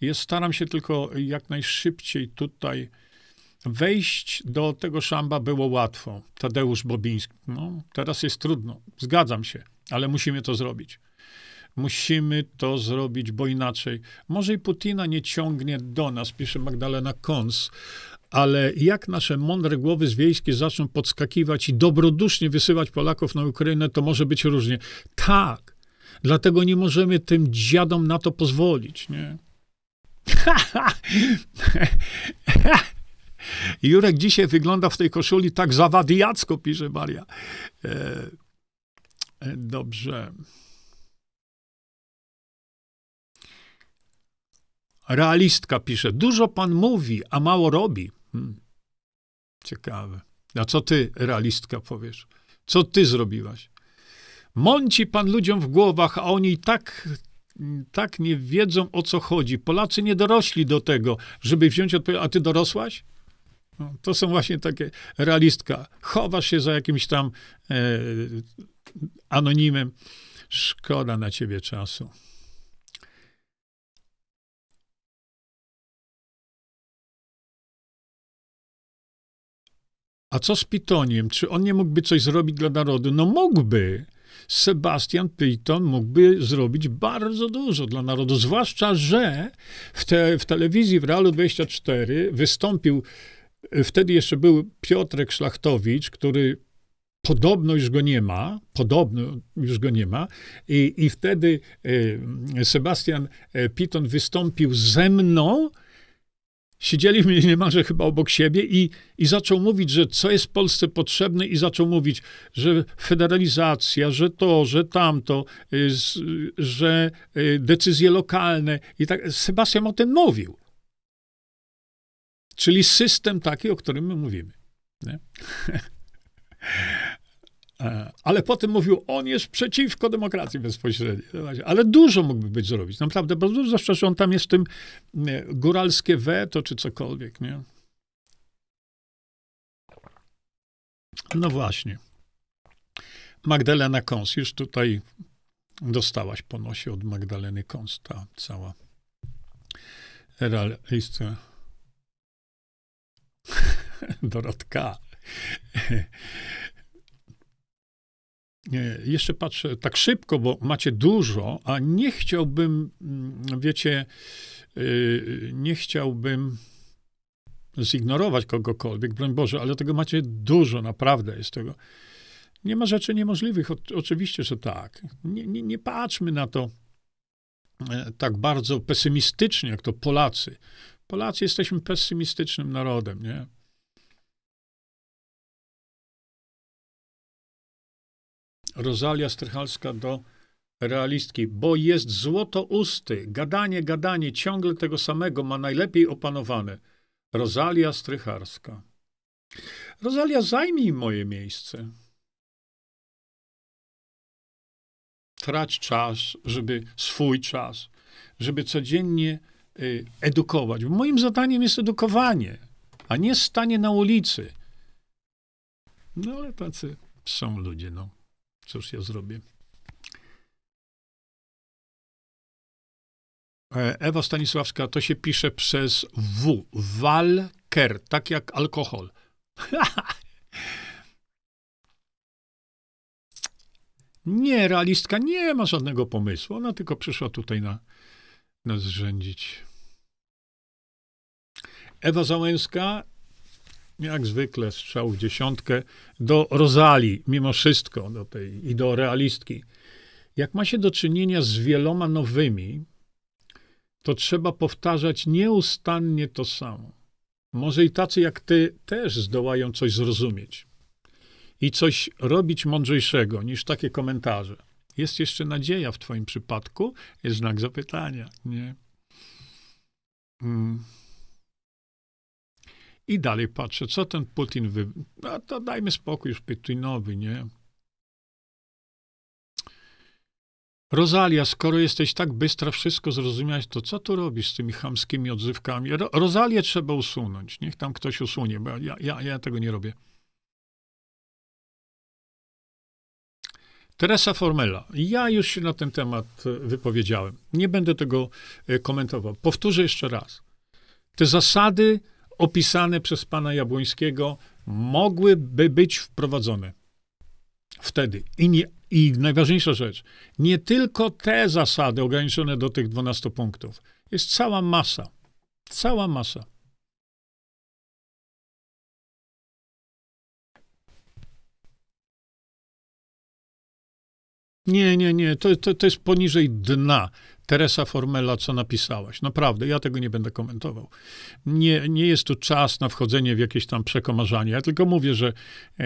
Ja staram się tylko jak najszybciej tutaj wejść do tego szamba, było łatwo. Tadeusz Bobiński. No, teraz jest trudno, zgadzam się, ale musimy to zrobić. Musimy to zrobić, bo inaczej. Może i Putina nie ciągnie do nas, pisze Magdalena Kons, ale jak nasze mądre głowy zwiejskie zaczną podskakiwać i dobrodusznie wysyłać Polaków na Ukrainę, to może być różnie. Tak. Dlatego nie możemy tym dziadom na to pozwolić, nie? Jurek dzisiaj wygląda w tej koszuli tak zawadiacko, pisze Maria. E, dobrze. Realistka pisze. Dużo pan mówi, a mało robi. Hmm. Ciekawe. A co ty, realistka, powiesz? Co ty zrobiłaś? Mąci pan ludziom w głowach, a oni tak, tak nie wiedzą, o co chodzi. Polacy nie dorośli do tego, żeby wziąć odpowiedzialność. A ty dorosłaś? No, to są właśnie takie realistka. Chowasz się za jakimś tam e, anonimem. Szkoda na ciebie czasu. A co z Pitoniem? Czy on nie mógłby coś zrobić dla narodu? No mógłby. Sebastian Pitoń mógłby zrobić bardzo dużo dla narodu, zwłaszcza, że w, te, w telewizji w Realu dwadzieścia cztery wystąpił, wtedy jeszcze był Piotrek Szlachtowicz, który podobno już go nie ma, podobno już go nie ma i, i wtedy Sebastian Pitoń wystąpił ze mną. Siedzieliśmy niemalże chyba obok siebie i, i zaczął mówić, że co jest Polsce potrzebne i zaczął mówić, że federalizacja, że to, że tamto, że decyzje lokalne i tak. Sebastian o tym mówił. Czyli system taki, o którym my mówimy. Nie? Ale potem mówił, on jest przeciwko demokracji bezpośredniej. Ale dużo mógłby być zrobić. Naprawdę bardzo dużo, zwłaszcza, że on tam jest w tym nie, góralskie weto, czy cokolwiek, nie? No właśnie. Magdalena Kąs. Już tutaj dostałaś po nosie od Magdaleny Kąs. Ta cała realista. Dorotka. Jeszcze patrzę tak szybko, bo macie dużo, a nie chciałbym, wiecie, nie chciałbym zignorować kogokolwiek, broń Boże, ale tego macie dużo, naprawdę jest tego. Nie ma rzeczy niemożliwych, o, oczywiście, że tak. Nie, nie, nie patrzmy na to tak bardzo pesymistycznie, jak to Polacy. Polacy jesteśmy pesymistycznym narodem, nie? Rozalia Strychalska do realistki. Bo jest złotousty. Gadanie, gadanie, ciągle tego samego ma najlepiej opanowane. Rozalia Strycharska. Rozalia, zajmij moje miejsce. Trać czas, żeby swój czas, żeby codziennie y, edukować. Bo moim zadaniem jest edukowanie, a nie stanie na ulicy. No ale tacy są ludzie, no. Cóż ja zrobię? Ewa Stanisławska, to się pisze przez W. Walker, tak jak alkohol. Nie, realistka nie ma żadnego pomysłu. Ona tylko przyszła tutaj na, nas zrzędzić. Ewa Załęska, jak zwykle strzał w dziesiątkę, do Rozalii, mimo wszystko, do tej, i do realistki. Jak ma się do czynienia z wieloma nowymi, to trzeba powtarzać nieustannie to samo. Może i tacy jak ty też zdołają coś zrozumieć i coś robić mądrzejszego niż takie komentarze. Jest jeszcze nadzieja w twoim przypadku? Jest znak zapytania, nie? Mm. I dalej patrzę, co ten Putin wy... No to dajmy spokój już Putinowi, nie? Rozalia, skoro jesteś tak bystra, wszystko zrozumiałeś, to co tu robisz z tymi chamskimi odzywkami? Ro- Rozalię trzeba usunąć. Niech tam ktoś usunie, bo ja, ja, ja tego nie robię. Teresa Formela. Ja już się na ten temat wypowiedziałem. Nie będę tego komentował. Powtórzę jeszcze raz. Te zasady opisane przez pana Jabłońskiego mogłyby być wprowadzone wtedy. I, nie, i najważniejsza rzecz, nie tylko te zasady ograniczone do tych dwunastu punktów. Jest cała masa. Cała masa. Nie, nie, nie. To, to, to jest poniżej dna. Teresa Formela, co napisałaś. Naprawdę, ja tego nie będę komentował. Nie, nie jest tu czas na wchodzenie w jakieś tam przekomarzanie. Ja tylko mówię, że e,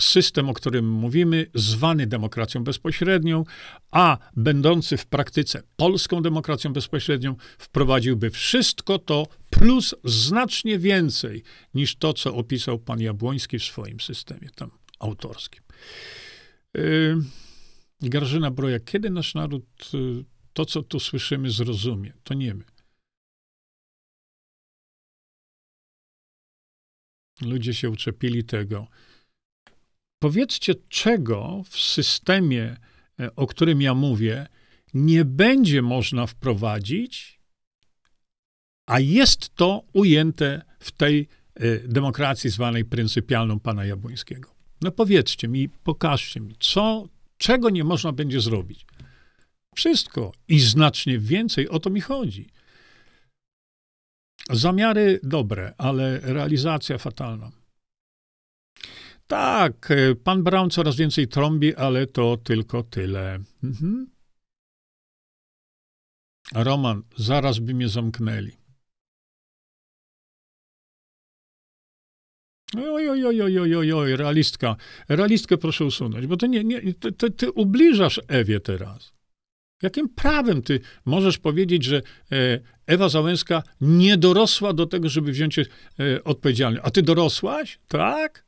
system, o którym mówimy, zwany demokracją bezpośrednią, a będący w praktyce polską demokracją bezpośrednią, wprowadziłby wszystko to plus znacznie więcej niż to, co opisał pan Jabłoński w swoim systemie tam autorskim. E, Grażyna Broja, kiedy nasz naród e, to, co tu słyszymy, zrozumie. To nie my. Ludzie się uczepili tego. Powiedzcie, czego w systemie, o którym ja mówię, nie będzie można wprowadzić, a jest to ujęte w tej demokracji zwanej pryncypialną pana Jabłońskiego. No powiedzcie mi, pokażcie mi, co Czego nie można będzie zrobić? Wszystko i znacznie więcej, o to mi chodzi. Zamiary dobre, ale realizacja fatalna. Tak, pan Braun coraz więcej trąbi, ale to tylko tyle. Mhm. Roman, zaraz by mnie zamknęli. Oj, oj, oj, oj, oj, oj, realistka. Realistkę proszę usunąć, bo ty, nie, nie, ty, ty, ty ubliżasz Ewie teraz. Jakim prawem ty możesz powiedzieć, że Ewa Załęska nie dorosła do tego, żeby wziąć się odpowiedzialność? A ty dorosłaś? Tak?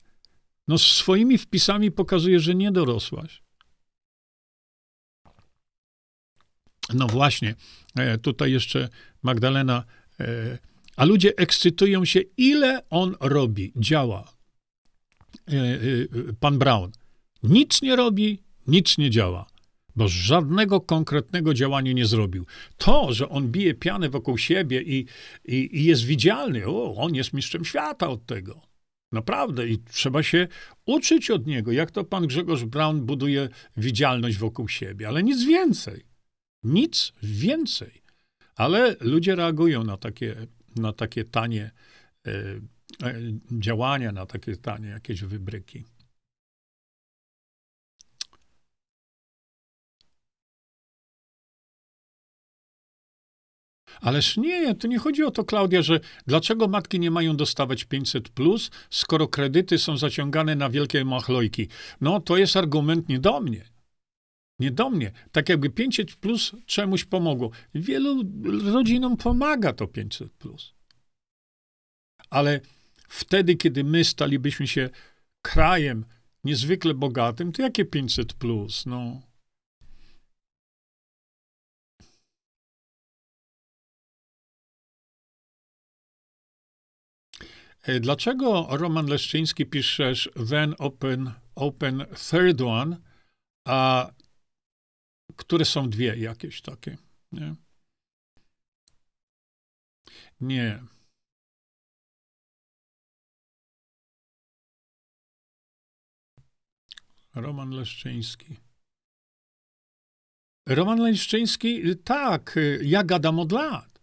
No swoimi wpisami pokazujesz, że nie dorosłaś. No właśnie, tutaj jeszcze Magdalena. A ludzie ekscytują się, ile on robi, działa. Pan Braun. Nic nie robi, nic nie działa. Bo żadnego konkretnego działania nie zrobił. To, że on bije pianę wokół siebie i, i, i jest widzialny, o, on jest mistrzem świata od tego. Naprawdę. I trzeba się uczyć od niego, jak to pan Grzegorz Braun buduje widzialność wokół siebie. Ale nic więcej. Nic więcej. Ale ludzie reagują na takie, na takie tanie y, y, działania, na takie tanie jakieś wybryki. Ależ nie, to nie chodzi o to, Klaudia, że dlaczego matki nie mają dostawać pięćset plus, skoro kredyty są zaciągane na wielkie machlojki. No, to jest argument nie do mnie. Nie do mnie. Tak jakby pięćset plus czemuś pomogło. Wielu rodzinom pomaga to pięćset plus. Ale wtedy, kiedy my stalibyśmy się krajem niezwykle bogatym, to jakie pięćset plus? No. Dlaczego, Roman Leszczyński, piszesz then open, open third one, a które są dwie jakieś takie? Nie. Nie. Roman Leszczyński. Roman Leszczyński, tak, ja gadam od lat,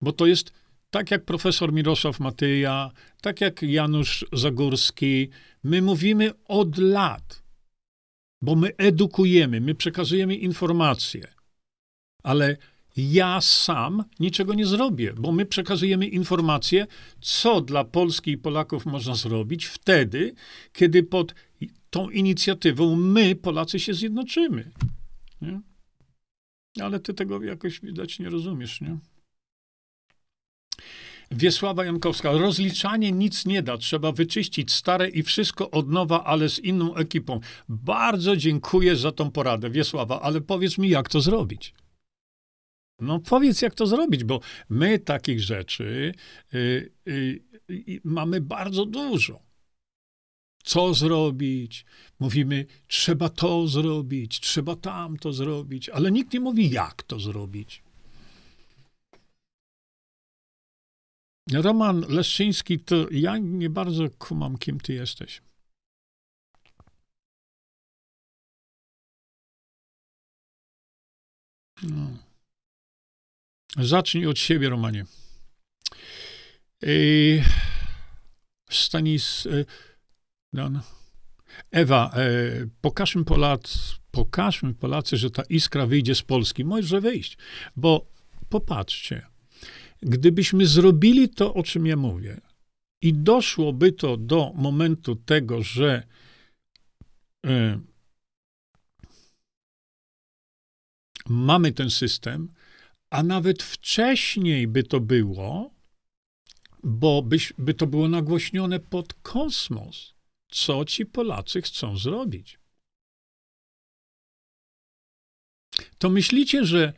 bo to jest tak jak profesor Mirosław Matyja, tak jak Janusz Zagórski, my mówimy od lat, bo my edukujemy, my przekazujemy informacje. Ale ja sam niczego nie zrobię, bo my przekazujemy informacje, co dla Polski i Polaków można zrobić wtedy, kiedy pod tą inicjatywą my, Polacy, się zjednoczymy. Nie? Ale ty tego jakoś widać nie rozumiesz, nie? Wiesława Jankowska. Rozliczanie nic nie da. Trzeba wyczyścić stare i wszystko od nowa, ale z inną ekipą. Bardzo dziękuję za tą poradę, Wiesława, ale powiedz mi, jak to zrobić. No powiedz, jak to zrobić, bo my takich rzeczy y, y, y, mamy bardzo dużo. Co zrobić? Mówimy, trzeba to zrobić, trzeba tamto zrobić, ale nikt nie mówi, jak to zrobić. Roman Leszczyński, to ja nie bardzo kumam, kim ty jesteś. No. Zacznij od siebie, Romanie. Ej, Stanis... E, Dan. Ewa, e, pokażmy, Polacy, pokażmy Polacy, że ta iskra wyjdzie z Polski. Może wyjść, bo popatrzcie. Gdybyśmy zrobili to, o czym ja mówię, i doszłoby to do momentu tego, że y, mamy ten system, a nawet wcześniej by to było, bo byś, by to było nagłośnione pod kosmos, co ci Polacy chcą zrobić. To myślicie, że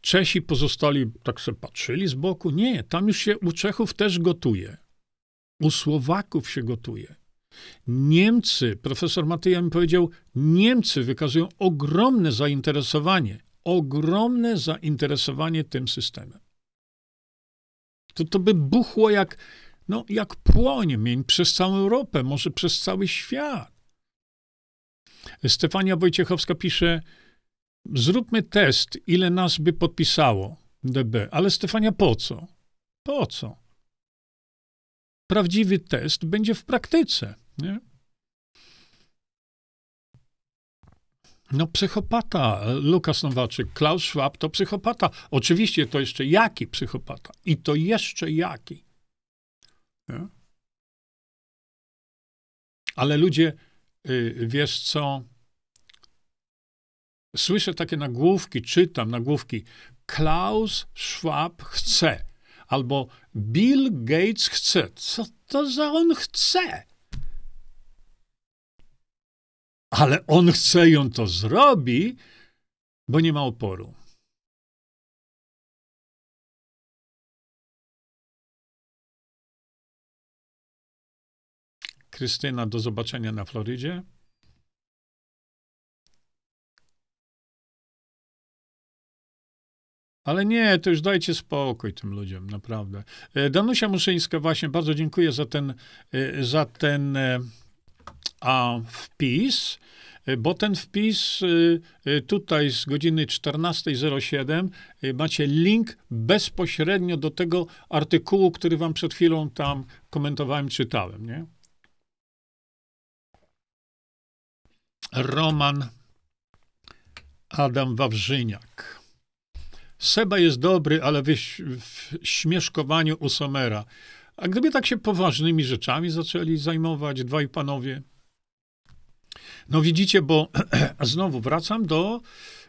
Czesi pozostali, tak sobie patrzyli z boku? Nie, tam już się u Czechów też gotuje. U Słowaków się gotuje. Niemcy, profesor Matyja mi powiedział, Niemcy wykazują ogromne zainteresowanie, ogromne zainteresowanie tym systemem. To, to by buchło jak, no, jak płomień przez całą Europę, może przez cały świat. Stefania Wojciechowska pisze, zróbmy test, ile nas by podpisało D B. Ale Stefania, po co? Po co? Prawdziwy test będzie w praktyce, nie? No psychopata, Lukas Nowaczyk, Klaus Schwab to psychopata. Oczywiście to jeszcze jaki psychopata. I to jeszcze jaki. Nie? Ale ludzie, yy, wiesz co, słyszę takie nagłówki, czytam nagłówki, Klaus Schwab chce, albo Bill Gates chce. Co to za on chce? Ale on chce i on to zrobi, bo nie ma oporu. Krystyna, do zobaczenia na Florydzie. Ale nie, to już dajcie spokój tym ludziom, naprawdę. Danusia Muszyńska, właśnie bardzo dziękuję za ten, za ten a, wpis, bo ten wpis tutaj z godziny czternastej zero siedem macie link bezpośrednio do tego artykułu, który wam przed chwilą tam komentowałem, czytałem, nie? Roman Adam Wawrzyniak. Seba jest dobry, ale w, w śmieszkowaniu u Somera. A gdyby tak się poważnymi rzeczami zaczęli zajmować dwaj panowie? No widzicie, bo znowu wracam do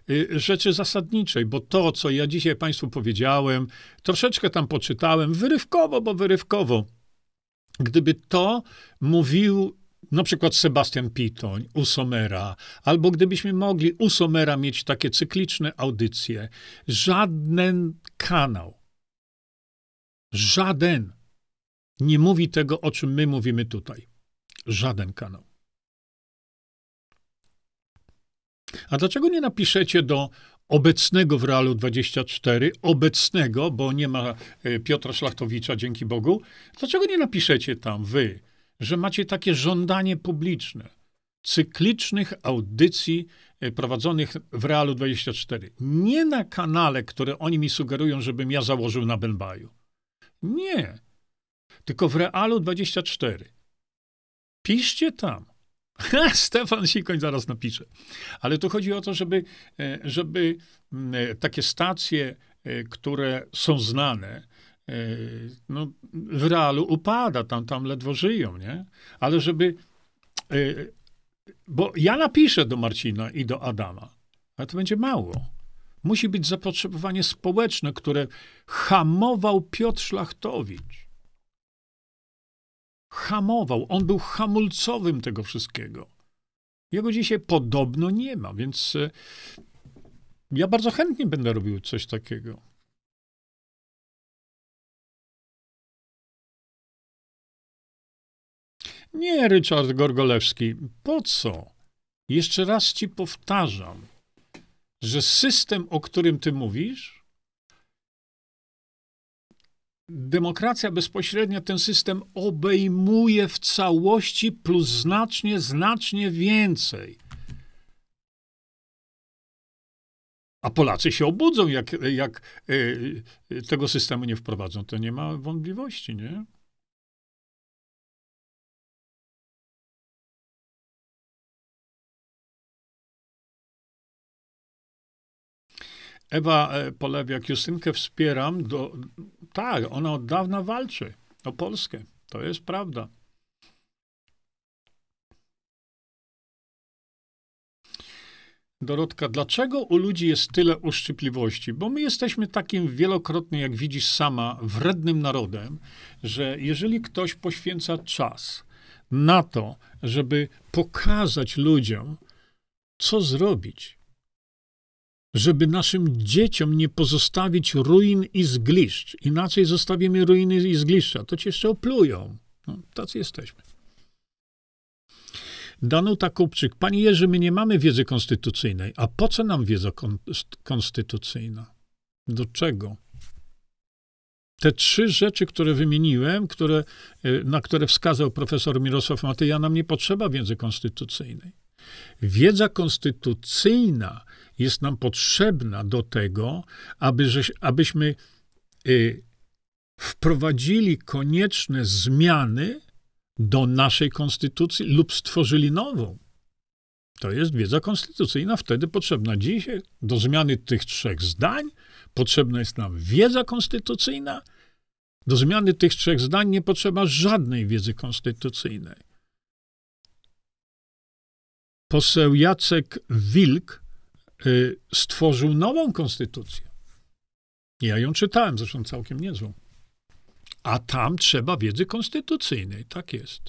y, rzeczy zasadniczej, bo to, co ja dzisiaj państwu powiedziałem, troszeczkę tam poczytałem, wyrywkowo, bo wyrywkowo. Gdyby to mówił na przykład Sebastian Pitoń u Somera, albo gdybyśmy mogli u Somera mieć takie cykliczne audycje, żaden kanał, żaden nie mówi tego, o czym my mówimy tutaj. Żaden kanał. A dlaczego nie napiszecie do obecnego w Realu dwadzieścia cztery, obecnego, bo nie ma Piotra Szlachtowicza, dzięki Bogu, dlaczego nie napiszecie tam wy, że macie takie żądanie publiczne cyklicznych audycji prowadzonych w Realu dwadzieścia cztery. Nie na kanale, które oni mi sugerują, żebym ja założył na Bębaju. Nie. Tylko w Realu dwadzieścia cztery. Piszcie tam. Stefan Sikoń zaraz napisze. Ale tu chodzi o to, żeby, żeby takie stacje, które są znane, no, w Realu upada, tam, tam ledwo żyją, nie? Ale żeby... Bo ja napiszę do Marcina i do Adama, ale to będzie mało. Musi być zapotrzebowanie społeczne, które hamował Piotr Szlachtowicz. Hamował. On był hamulcowym tego wszystkiego. Jego dzisiaj podobno nie ma, więc ja bardzo chętnie będę robił coś takiego. Nie, Ryczard Gorgolewski, po co? Jeszcze raz ci powtarzam, że system, o którym ty mówisz, demokracja bezpośrednia, ten system obejmuje w całości plus znacznie, znacznie więcej. A Polacy się obudzą, jak, jak yy, yy, tego systemu nie wprowadzą. To nie ma wątpliwości, nie? Ewa Polewiak, Justynkę wspieram. Do, tak, ona od dawna walczy o Polskę. To jest prawda. Dorotka, dlaczego u ludzi jest tyle uszczypliwości? Bo my jesteśmy takim wielokrotnie, jak widzisz sama, wrednym narodem, że jeżeli ktoś poświęca czas na to, żeby pokazać ludziom, co zrobić, żeby naszym dzieciom nie pozostawić ruin i zgliszcz. Inaczej zostawimy ruiny i zgliszcza. To ci jeszcze oplują. No, tacy jesteśmy. Danuta Kupczyk. Panie Jerzy, my nie mamy wiedzy konstytucyjnej. A po co nam wiedza kon- konstytucyjna? Do czego? Te trzy rzeczy, które wymieniłem, które, na które wskazał profesor Mirosław Matyja, nam nie potrzeba wiedzy konstytucyjnej. Wiedza konstytucyjna jest nam potrzebna do tego, aby, żeś, abyśmy y, wprowadzili konieczne zmiany do naszej konstytucji lub stworzyli nową. To jest wiedza konstytucyjna wtedy potrzebna dzisiaj. Do zmiany tych trzech zdań potrzebna jest nam wiedza konstytucyjna. Do zmiany tych trzech zdań nie potrzeba żadnej wiedzy konstytucyjnej. Poseł Jacek Wilk y, stworzył nową konstytucję. Ja ją czytałem, zresztą całkiem niezłą. A tam trzeba wiedzy konstytucyjnej. Tak jest.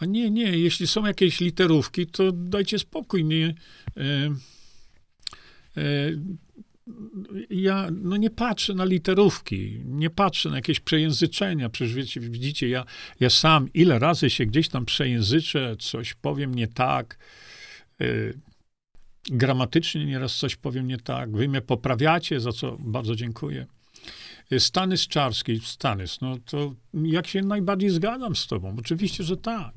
A nie, nie, jeśli są jakieś literówki, to dajcie spokój. Nie, e, e, ja no nie patrzę na literówki, nie patrzę na jakieś przejęzyczenia. Przecież wiecie, widzicie, ja, ja sam ile razy się gdzieś tam przejęzyczę, coś powiem nie tak, e, gramatycznie nieraz coś powiem nie tak. Wy mnie poprawiacie, za co bardzo dziękuję. Stanys Czarski, Stanys, no to jak się najbardziej zgadzam z tobą? Oczywiście, że tak.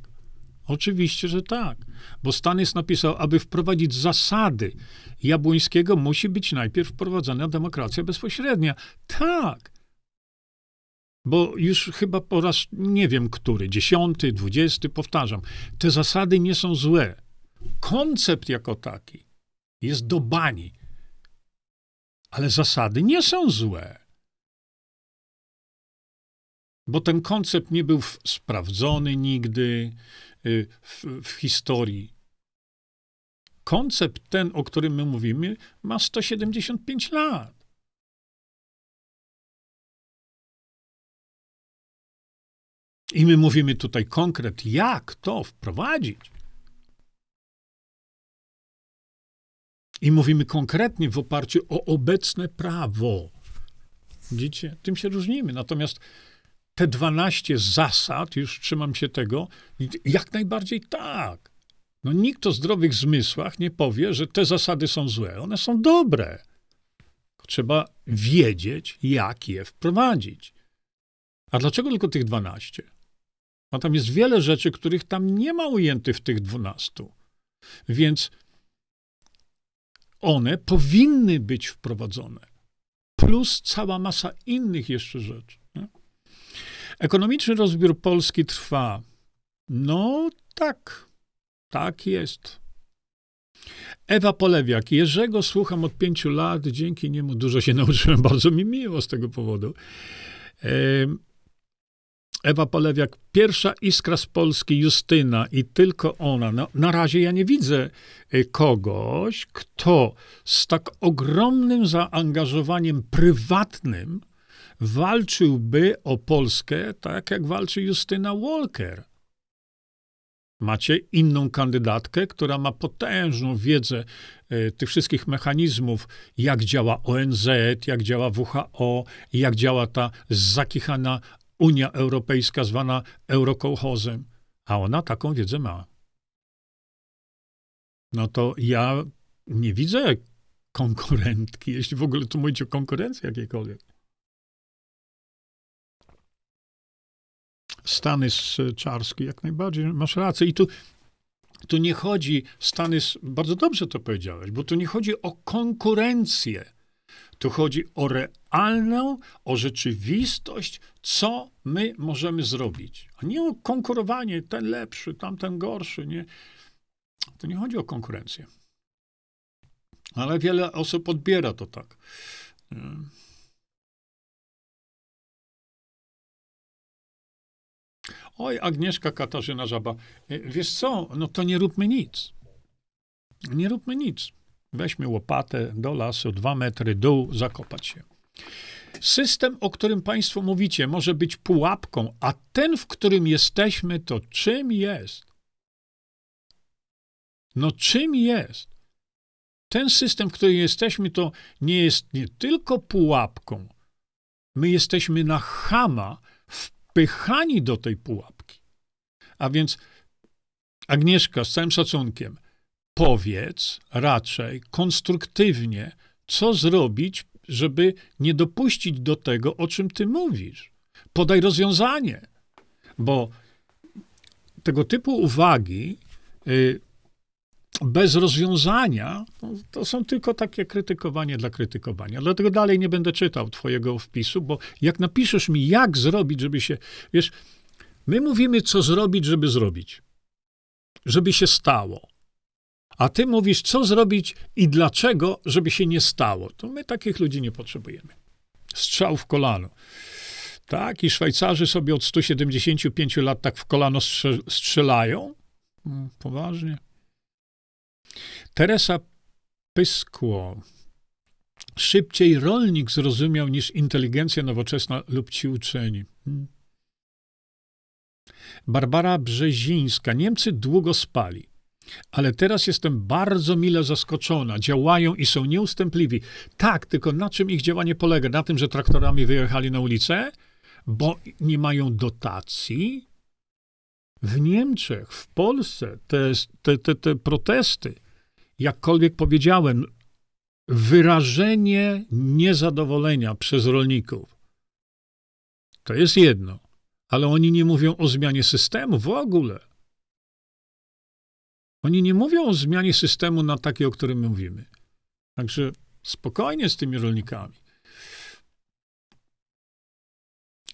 Oczywiście, że tak. Bo Stanys napisał, aby wprowadzić zasady Jabłońskiego, musi być najpierw wprowadzona demokracja bezpośrednia. Tak. Bo już chyba po raz, nie wiem który, dziesiąty, dwudziesty, powtarzam, te zasady nie są złe. Koncept jako taki jest do bani. Ale zasady nie są złe. Bo ten koncept nie był sprawdzony nigdy w, w historii. Koncept ten, o którym my mówimy, ma sto siedemdziesiąt pięć lat. I my mówimy tutaj konkret, jak to wprowadzić. I mówimy konkretnie w oparciu o obecne prawo. Widzicie? Tym się różnimy. Natomiast te dwanaście zasad, już trzymam się tego, jak najbardziej tak. No nikt o zdrowych zmysłach nie powie, że te zasady są złe. One są dobre. Trzeba wiedzieć, jak je wprowadzić. A dlaczego tylko tych dwanaście? A tam jest wiele rzeczy, których tam nie ma ujętych w tych dwunastu. Więc one powinny być wprowadzone. Plus cała masa innych jeszcze rzeczy. Ekonomiczny rozbiór Polski trwa. No tak, tak jest. Ewa Polewiak. Jerzego słucham od pięciu lat. Dzięki niemu dużo się nauczyłem. Bardzo mi miło z tego powodu. Ewa Polewiak. Pierwsza iskra z Polski, Justyna i tylko ona. No, na razie ja nie widzę kogoś, kto z tak ogromnym zaangażowaniem prywatnym walczyłby o Polskę tak, jak walczy Justyna Walker. Macie inną kandydatkę, która ma potężną wiedzę y, tych wszystkich mechanizmów, jak działa O N Z, jak działa W H O, jak działa ta zakichana Unia Europejska zwana eurokołchozem. A ona taką wiedzę ma. No to ja nie widzę konkurentki, jeśli w ogóle tu mówicie o konkurencji jakiejkolwiek. Stanys Czarski, jak najbardziej, masz rację. I tu, tu nie chodzi, Stanys, bardzo dobrze to powiedziałeś, bo tu nie chodzi o konkurencję. Tu chodzi o realną, o rzeczywistość, co my możemy zrobić. A nie o konkurowanie, ten lepszy, tamten gorszy, nie. To nie chodzi o konkurencję. Ale wiele osób odbiera to tak. Oj, Agnieszka Katarzyna Żaba, wiesz co, no to nie róbmy nic. Nie róbmy nic. Weźmy łopatę do lasu, dwa metry dół, zakopać się. System, o którym państwo mówicie, może być pułapką, a ten, w którym jesteśmy, to czym jest? No czym jest? Ten system, w którym jesteśmy, to nie jest nie tylko pułapką. My jesteśmy na chama, pychani do tej pułapki. A więc, Agnieszka, z całym szacunkiem, powiedz raczej konstruktywnie, co zrobić żeby nie dopuścić do tego, o czym ty mówisz. Podaj rozwiązanie, bo tego typu uwagi y, bez rozwiązania no, to są tylko takie krytykowanie dla krytykowania. Dlatego dalej nie będę czytał twojego wpisu, bo jak napiszesz mi, jak zrobić, żeby się... Wiesz, my mówimy, co zrobić, żeby zrobić. Żeby się stało. A ty mówisz, co zrobić i dlaczego, żeby się nie stało. To my takich ludzi nie potrzebujemy. Strzał w kolano. Tak? I Szwajcarzy sobie od stu siedemdziesięciu pięciu lat tak w kolano strzelają? No, poważnie. Teresa Pyskło. Szybciej rolnik zrozumiał niż inteligencja nowoczesna lub ci uczeni. Hmm. Barbara Brzezińska. Niemcy długo spali, ale teraz jestem bardzo mile zaskoczona. Działają i są nieustępliwi. Tak, tylko na czym ich działanie polega? Na tym, że traktorami wyjechali na ulicę? Bo nie mają dotacji? W Niemczech, w Polsce te, te, te, te protesty, jakkolwiek powiedziałem, wyrażenie niezadowolenia przez rolników. To jest jedno. Ale oni nie mówią o zmianie systemu w ogóle. Oni nie mówią o zmianie systemu na takie, o którym my mówimy. Także spokojnie z tymi rolnikami.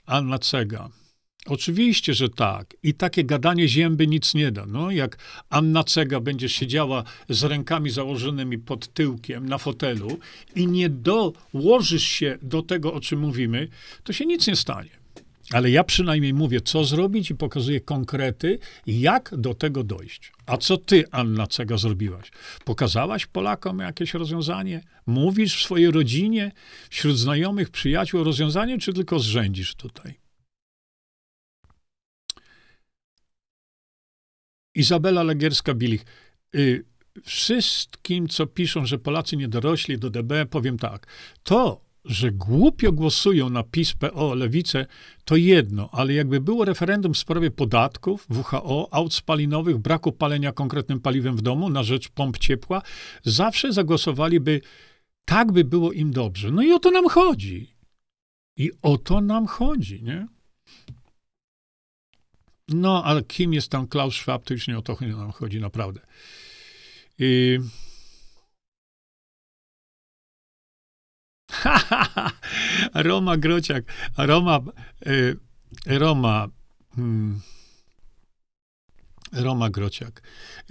Anna Cega. Oczywiście, że tak. I takie gadanie Zięby nic nie da. No, jak Anna Cega będzie siedziała z rękami założonymi pod tyłkiem na fotelu i nie dołożysz się do tego, o czym mówimy, to się nic nie stanie. Ale ja przynajmniej mówię, co zrobić i pokazuję konkrety, jak do tego dojść. A co ty, Anna Cega, zrobiłaś? Pokazałaś Polakom jakieś rozwiązanie? Mówisz w swojej rodzinie, wśród znajomych, przyjaciół o rozwiązaniu, czy tylko zrzędzisz tutaj? Izabela Legierska-Bilich. Y, wszystkim, co piszą, że Polacy nie dorośli do D B, powiem tak. To... że głupio głosują na PiS, P O, Lewicę, to jedno, ale jakby było referendum w sprawie podatków, W H O, aut spalinowych, braku palenia konkretnym paliwem w domu na rzecz pomp ciepła, zawsze zagłosowaliby, tak by było im dobrze. No i o to nam chodzi. I o to nam chodzi, nie? No, ale kim jest tam Klaus Schwab, to już nie o to nam chodzi, naprawdę. I... Ha, ha, ha. Roma Grociak, Roma, y, Roma, hmm. Roma Grociak.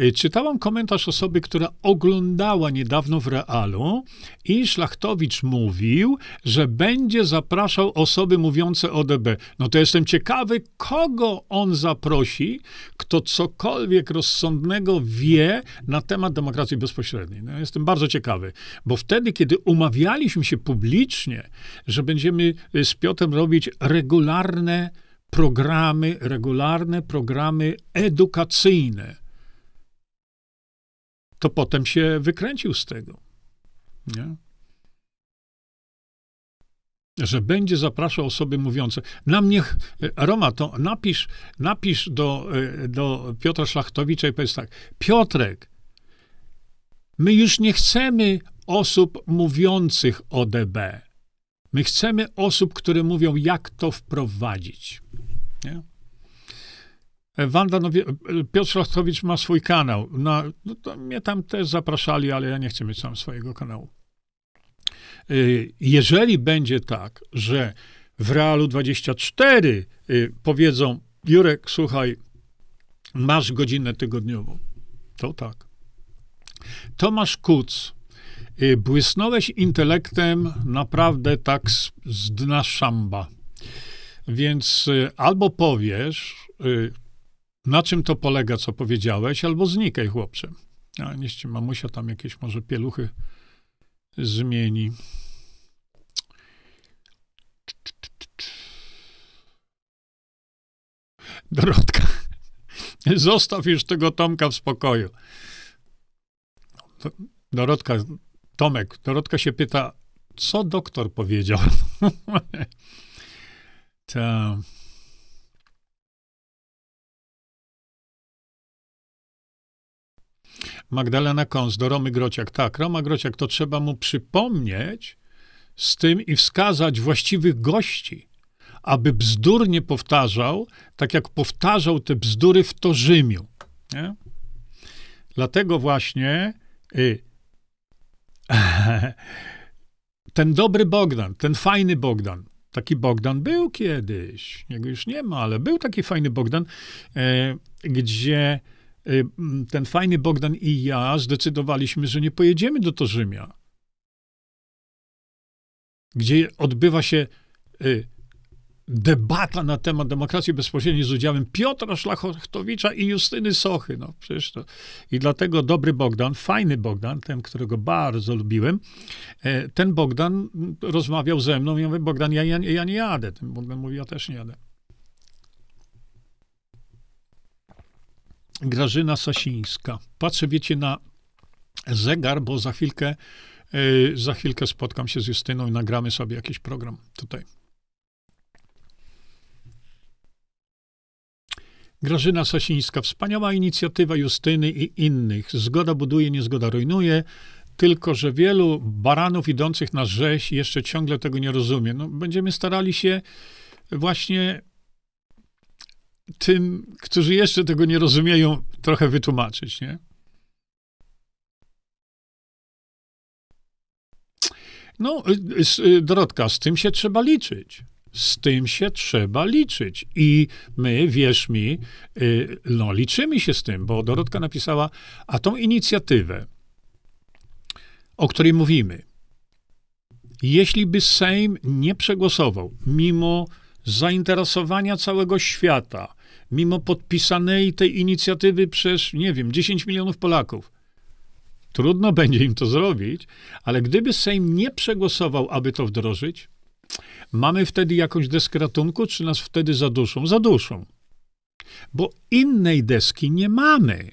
Y, czytałam komentarz osoby, która oglądała niedawno w Realu i Szlachtowicz mówił, że będzie zapraszał osoby mówiące o D B. No to jestem ciekawy, kogo on zaprosi, kto cokolwiek rozsądnego wie na temat demokracji bezpośredniej. No, jestem bardzo ciekawy, bo wtedy, kiedy umawialiśmy się publicznie, że będziemy z Piotrem robić regularne programy, regularne programy edukacyjne. To potem się wykręcił z tego. Nie? Że będzie zapraszał osoby mówiące. Na mnie, Roma, to napisz, napisz do, do Piotra Szlachtowicza i powiedz tak. Piotrek, my już nie chcemy osób mówiących o D B. My chcemy osób, które mówią, jak to wprowadzić. Nie? Wanda Nowie... Piotr Szlachtowicz ma swój kanał. Na... No to mnie tam też zapraszali, ale ja nie chcę mieć tam swojego kanału. Jeżeli będzie tak, że w Realu dwadzieścia cztery powiedzą, Jurek, słuchaj, masz godzinę tygodniową. To tak. Tomasz Kuc. Błysnąłeś intelektem naprawdę tak z, z dna szamba. Więc y, albo powiesz, y, na czym to polega, co powiedziałeś, albo znikaj, chłopcze. A niech ci mamusia tam jakieś może pieluchy zmieni. Dorotka, zostaw już tego Tomka w spokoju. Dorotka... Tomek, Dorotka się pyta, co doktor powiedział? Ta... Magdalena Kąs, do Romy Grociak. Tak, Roma Grociak, to trzeba mu przypomnieć, z tym i wskazać właściwych gości, aby bzdur nie powtarzał, tak jak powtarzał te bzdury w Torzymiu. Nie? Dlatego właśnie y, ten dobry Bogdan, ten fajny Bogdan, taki Bogdan był kiedyś, jego już nie ma, ale był taki fajny Bogdan, y, gdzie y, ten fajny Bogdan i ja zdecydowaliśmy, że nie pojedziemy do Torzymia, gdzie odbywa się y, debata na temat demokracji bezpośredniej z udziałem Piotra Szlachtowicza i Justyny Sochy. No, przecież to. I dlatego dobry Bogdan, fajny Bogdan, ten, którego bardzo lubiłem, ten Bogdan rozmawiał ze mną i mówił: Bogdan, ja, ja, ja nie jadę. Ten Bogdan mówi: ja też nie jadę. Grażyna Sasińska. Patrzę, wiecie, na zegar, bo za chwilkę, za chwilkę spotkam się z Justyną i nagramy sobie jakiś program tutaj. Grażyna Sasińska. Wspaniała inicjatywa Justyny i innych. Zgoda buduje, niezgoda rujnuje. Tylko że wielu baranów idących na rzeź jeszcze ciągle tego nie rozumie. No, będziemy starali się właśnie tym, którzy jeszcze tego nie rozumieją, trochę wytłumaczyć, nie? No, Dorotka, z tym się trzeba liczyć. Z tym się trzeba liczyć. I my, wierz mi, no liczymy się z tym, bo Dorotka napisała, a tą inicjatywę, o której mówimy, jeśli by Sejm nie przegłosował, mimo zainteresowania całego świata, mimo podpisanej tej inicjatywy przez, nie wiem, dziesięć milionów Polaków, trudno będzie im to zrobić, ale gdyby Sejm nie przegłosował, aby to wdrożyć, mamy wtedy jakąś deskę ratunku, czy nas wtedy zaduszą? Zaduszą. Bo innej deski nie mamy.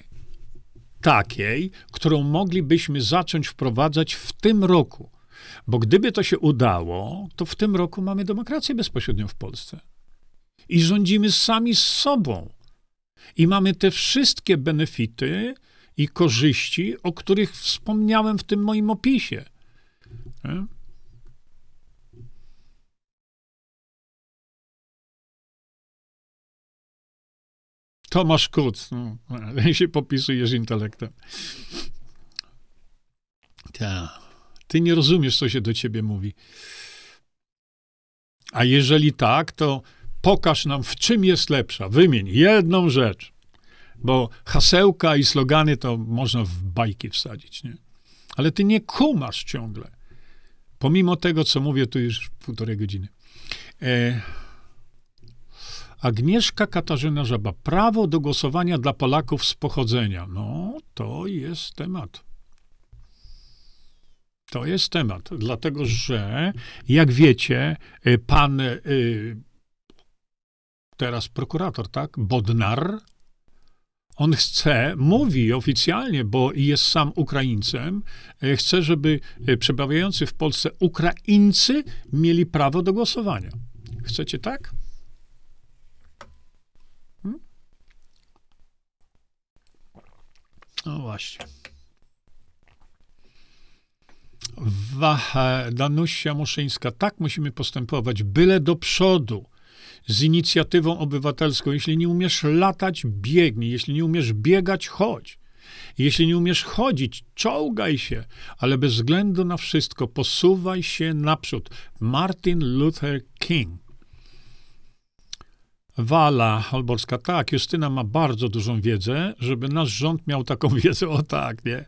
Takiej, którą moglibyśmy zacząć wprowadzać w tym roku. Bo gdyby to się udało, to w tym roku mamy demokrację bezpośrednią w Polsce. I rządzimy sami z sobą. I mamy te wszystkie benefity i korzyści, o których wspomniałem w tym moim opisie. Hmm? Tomasz Kuc. No, się popisujesz intelektem. Ta. Ty nie rozumiesz, co się do ciebie mówi. A jeżeli tak, to pokaż nam, w czym jest lepsza. Wymień jedną rzecz. Bo hasełka i slogany to można w bajki wsadzić, nie? Ale ty nie kumasz ciągle. Pomimo tego, co mówię, tu już półtorej godziny. E... Agnieszka Katarzyna Żaba. Prawo do głosowania dla Polaków z pochodzenia. No, to jest temat. To jest temat. Dlatego, że jak wiecie, pan y, teraz prokurator, tak? Bodnar, on chce, mówi oficjalnie, bo jest sam Ukraińcem, chce, żeby przebywający w Polsce Ukraińcy mieli prawo do głosowania. Chcecie tak? No właśnie. Waha, Danusia Muszyńska. Tak musimy postępować, byle do przodu z inicjatywą obywatelską. Jeśli nie umiesz latać, biegnij. Jeśli nie umiesz biegać, chodź. Jeśli nie umiesz chodzić, czołgaj się, ale bez względu na wszystko posuwaj się naprzód. Martin Luther King. Wala Holborska. Tak, Justyna ma bardzo dużą wiedzę, żeby nasz rząd miał taką wiedzę. O tak, nie?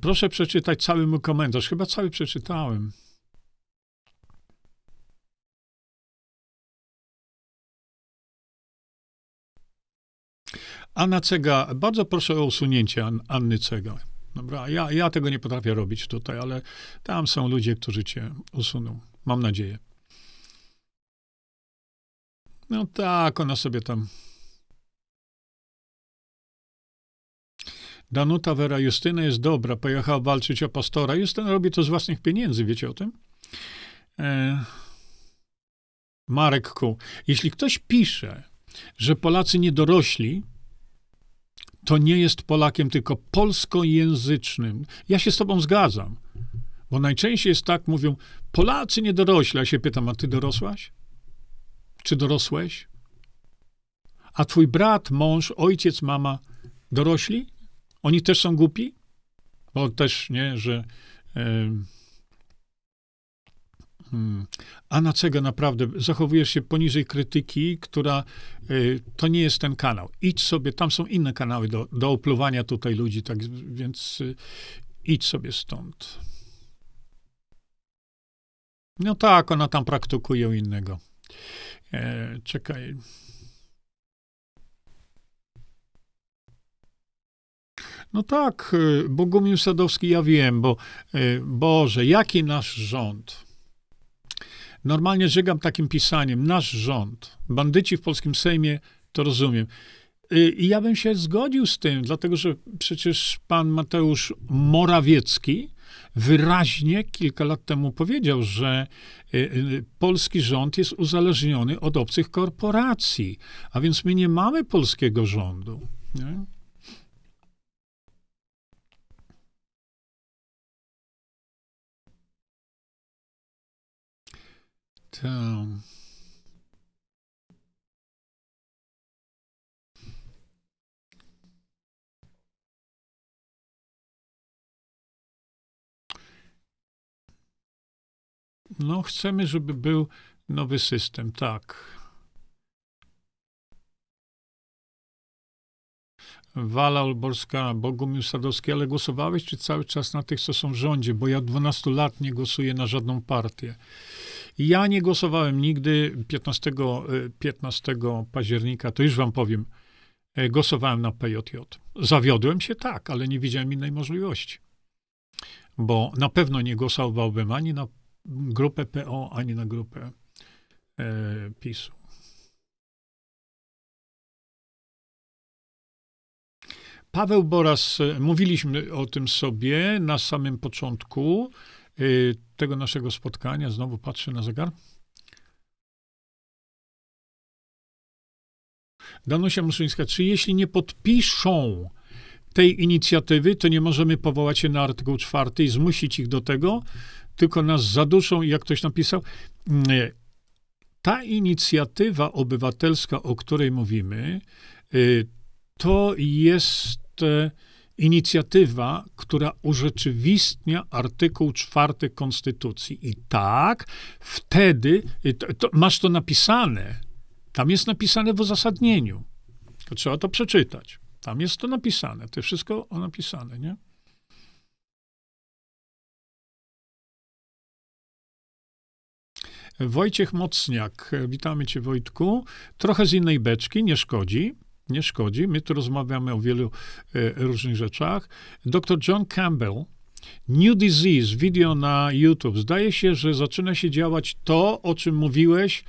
Proszę przeczytać cały mój komentarz. Chyba cały przeczytałem. Anna Cega. Bardzo proszę o usunięcie An- Anny Cega. Dobra, ja, ja tego nie potrafię robić tutaj, ale tam są ludzie, którzy cię usuną. Mam nadzieję. No tak, ona sobie tam. Danuta Wera. Justyna jest dobra, pojechała walczyć o pastora. Justyna robi to z własnych pieniędzy, wiecie o tym? E... Marek Ku. Jeśli ktoś pisze, że Polacy nie dorośli, to nie jest Polakiem, tylko polskojęzycznym. Ja się z tobą zgadzam. Bo najczęściej jest tak, mówią, Polacy nie dorośli. Ja się pytam, a ty dorosłaś? Czy dorosłeś? A twój brat, mąż, ojciec, mama dorośli? Oni też są głupi? Bo też, nie, że... Yy, Hmm. A na czego naprawdę zachowujesz się poniżej krytyki, która y, to nie jest ten kanał. Idź sobie, tam są inne kanały do, do opluwania tutaj ludzi, tak więc y, idź sobie stąd. No tak, ona tam praktykuje innego. E, czekaj. No tak, Bogumił Sadowski, ja wiem, bo y, Boże, jaki nasz rząd... Normalnie żygam takim pisaniem. Nasz rząd, bandyci w polskim Sejmie, to rozumiem. I ja bym się zgodził z tym, dlatego że przecież pan Mateusz Morawiecki wyraźnie kilka lat temu powiedział, że polski rząd jest uzależniony od obcych korporacji, a więc my nie mamy polskiego rządu. Nie? To. No, chcemy, żeby był nowy system, tak. Wala Olborska, Bogumił Sadowski, ale głosowałeś czy cały czas na tych, co są w rządzie? Bo ja od dwunastu lat nie głosuję na żadną partię. Ja nie głosowałem nigdy. piętnastego października, to już wam powiem, głosowałem na P J J. Zawiodłem się, tak, ale nie widziałem innej możliwości. Bo na pewno nie głosowałbym ani na grupę P O, ani na grupę e, PiSu. Paweł Boras, mówiliśmy o tym sobie na samym początku tego naszego spotkania. Znowu patrzę na zegar. Danusia Muszyńska, czy jeśli nie podpiszą tej inicjatywy, to nie możemy powołać się na artykuł czwarty i zmusić ich do tego, tylko nas zaduszą i jak ktoś napisał. Ta inicjatywa obywatelska, o której mówimy, to jest inicjatywa, która urzeczywistnia artykuł czwarty Konstytucji. I tak, wtedy, to, to, masz to napisane, tam jest napisane w uzasadnieniu. To trzeba to przeczytać. Tam jest to napisane, to wszystko napisane, nie? Wojciech Mocniak, witamy cię, Wojtku. Trochę z innej beczki, nie szkodzi. Nie szkodzi. My tu rozmawiamy o wielu e, różnych rzeczach. Doktor John Campbell, New Disease, video na YouTube. Zdaje się, że zaczyna się działać to, o czym mówiłeś,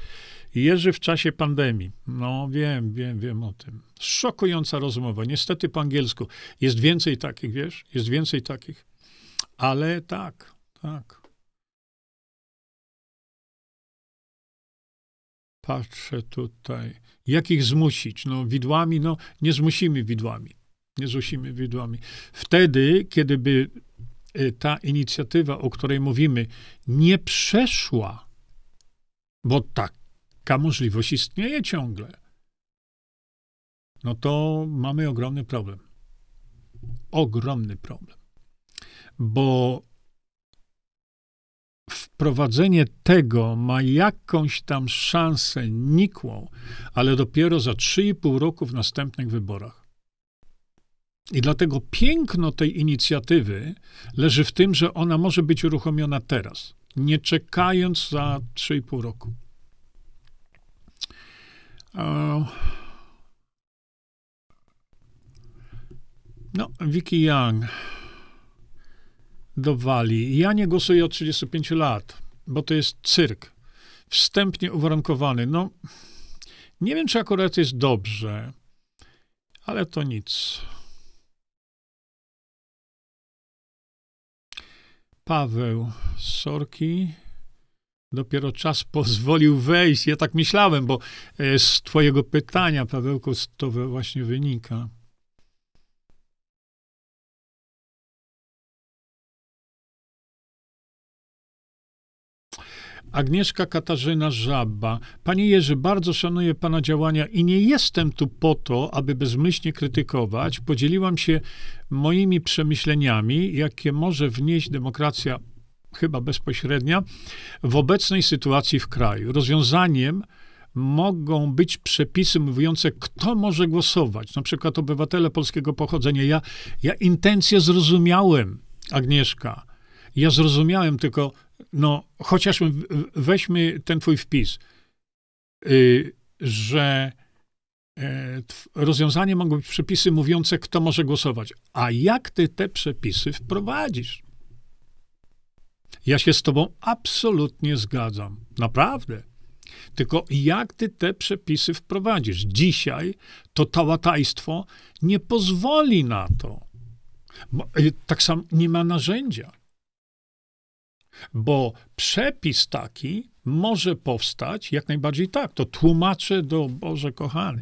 Jerzy, w czasie pandemii. No wiem, wiem, wiem o tym. Szokująca rozmowa. Niestety po angielsku. Jest więcej takich, wiesz? Jest więcej takich. Ale tak, tak. Patrzę tutaj. Jak ich zmusić? No widłami, no nie zmusimy widłami. Nie zmusimy widłami. Wtedy, kiedy by ta inicjatywa, o której mówimy, nie przeszła, bo taka możliwość istnieje ciągle, no to mamy ogromny problem. Ogromny problem. Bo wprowadzenie tego ma jakąś tam szansę nikłą, ale dopiero za trzy i pół roku w następnych wyborach. I dlatego piękno tej inicjatywy leży w tym, że ona może być uruchomiona teraz, nie czekając za trzy i pół roku. No, Vicky Young... do Walii. Ja nie głosuję od trzydziestu pięciu lat, bo to jest cyrk. Wstępnie uwarunkowany. No, nie wiem, czy akurat jest dobrze, ale to nic. Paweł Sorki. Dopiero czas pozwolił wejść. Ja tak myślałem, bo z twojego pytania, Pawełku, to właśnie wynika. Agnieszka Katarzyna Żabba. Panie Jerzy, bardzo szanuję pana działania i nie jestem tu po to, aby bezmyślnie krytykować. Podzieliłam się moimi przemyśleniami, jakie może wnieść demokracja, chyba bezpośrednia, w obecnej sytuacji w kraju. Rozwiązaniem mogą być przepisy mówiące, kto może głosować. Na przykład obywatele polskiego pochodzenia. Ja, ja intencje zrozumiałem, Agnieszka. Ja zrozumiałem, tylko no, chociaż weźmy ten twój wpis, yy, że yy, rozwiązanie mogą być przepisy mówiące, kto może głosować. A jak ty te przepisy wprowadzisz? Ja się z tobą absolutnie zgadzam. Naprawdę. Tylko jak ty te przepisy wprowadzisz? Dzisiaj to tałatajstwo nie pozwoli na to. Bo, yy, tak samo nie ma narzędzia. Bo przepis taki może powstać, jak najbardziej tak, to tłumaczę do Boże kochany.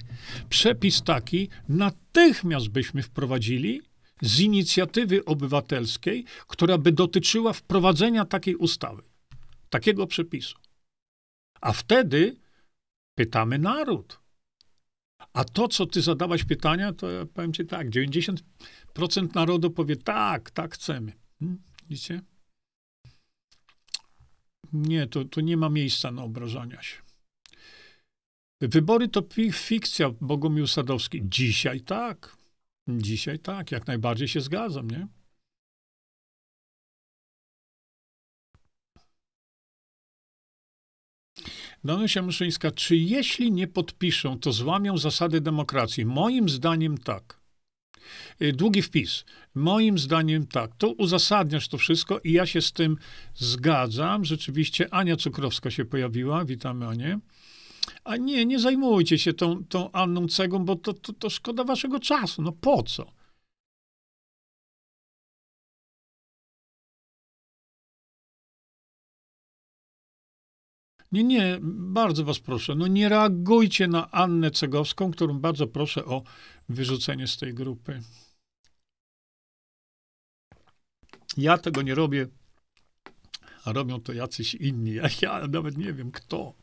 Przepis taki natychmiast byśmy wprowadzili z inicjatywy obywatelskiej, która by dotyczyła wprowadzenia takiej ustawy, takiego przepisu. A wtedy pytamy naród. A to, co ty zadałaś pytania, to ja powiem ci tak, dziewięćdziesiąt procent narodu powie tak, tak chcemy. Hmm? Widzicie? Nie, to, to nie ma miejsca na obrażania się. Wybory to fikcja, Bogumił Sadowski. Dzisiaj tak. Dzisiaj tak. Jak najbardziej się zgadzam, nie? Danusia Muszyńska. Czy jeśli nie podpiszą, to złamią zasady demokracji? Moim zdaniem tak. Długi wpis. Moim zdaniem tak. To uzasadniasz to wszystko i ja się z tym zgadzam. Rzeczywiście Ania Cukrowska się pojawiła. Witamy, Anię. A nie, nie zajmujcie się tą, tą Anną Cegą, bo to, to, to szkoda waszego czasu. No po co? Nie, nie, bardzo was proszę. No nie reagujcie na Annę Cegowską, którą bardzo proszę o wyrzucenie z tej grupy. Ja tego nie robię, a robią to jacyś inni. Ja, ja nawet nie wiem, kto.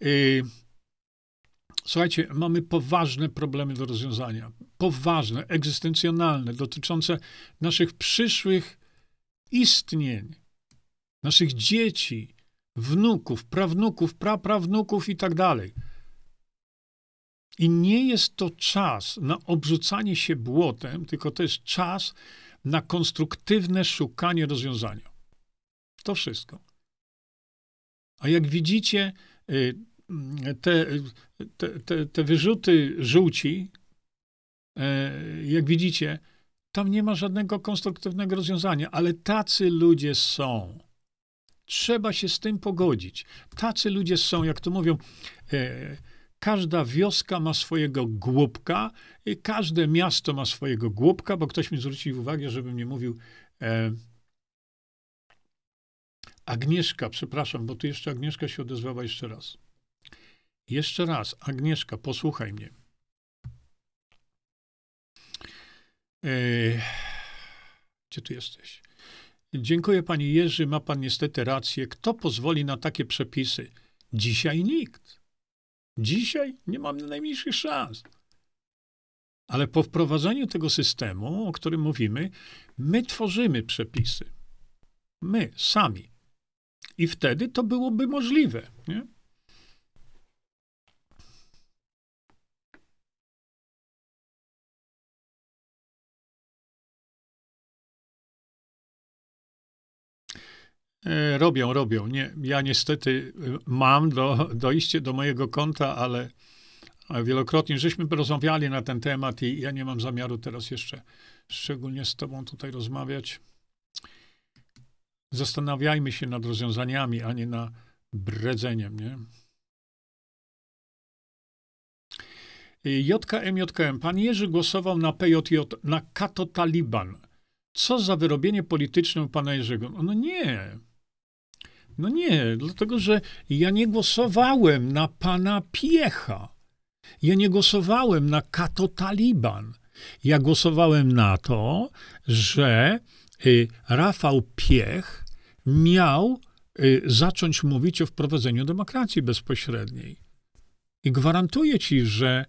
Yy, słuchajcie, mamy poważne problemy do rozwiązania. Poważne, egzystencjonalne, dotyczące naszych przyszłych istnień, naszych dzieci, wnuków, prawnuków, praprawnuków i tak dalej. I nie jest to czas na obrzucanie się błotem, tylko to jest czas na konstruktywne szukanie rozwiązania. To wszystko. A jak widzicie, te, te, te, te wyrzuty żółci, jak widzicie, tam nie ma żadnego konstruktywnego rozwiązania, ale tacy ludzie są. Trzeba się z tym pogodzić. Tacy ludzie są, jak to mówią, e, każda wioska ma swojego głupka, i każde miasto ma swojego głupka, bo ktoś mi zwrócił uwagę, żebym nie mówił e, Agnieszka, przepraszam, bo tu jeszcze Agnieszka się odezwała jeszcze raz. Jeszcze raz, Agnieszka, posłuchaj mnie. E, gdzie ty jesteś? Dziękuję, panie Jerzy, ma pan niestety rację. Kto pozwoli na takie przepisy? Dzisiaj nikt. Dzisiaj nie mam najmniejszych szans. Ale po wprowadzeniu tego systemu, o którym mówimy, my tworzymy przepisy. My, sami. I wtedy to byłoby możliwe, nie? Robią, robią. Nie, ja niestety mam do, dojście do mojego konta, ale wielokrotnie żeśmy rozmawiali na ten temat i ja nie mam zamiaru teraz jeszcze szczególnie z tobą tutaj rozmawiać. Zastanawiajmy się nad rozwiązaniami, a nie na bredzeniem, nie? J K M, J K M. Pan Jerzy głosował na P J J, na Kato Taliban. Co za wyrobienie polityczne u pana Jerzego? No nie. No nie, dlatego, że ja nie głosowałem na pana Piecha. Ja nie głosowałem na Kato Taliban. Ja głosowałem na to, że y, Rafał Piech miał zacząć mówić o wprowadzeniu demokracji bezpośredniej. I gwarantuję ci, że,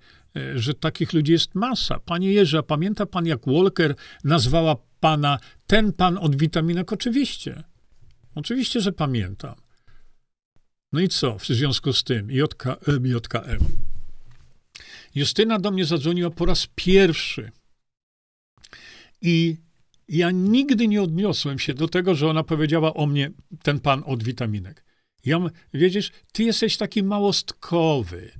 że takich ludzi jest masa. Panie Jerzy, a pamięta pan, jak Walker nazwała pana ten pan od witaminek? Oczywiście. Oczywiście, że pamiętam. No i co w związku z tym? J K M, J K M. Justyna do mnie zadzwoniła po raz pierwszy. I ja nigdy nie odniosłem się do tego, że ona powiedziała o mnie, ten pan od witaminek. Ja, wiedziesz, ty jesteś taki małostkowy,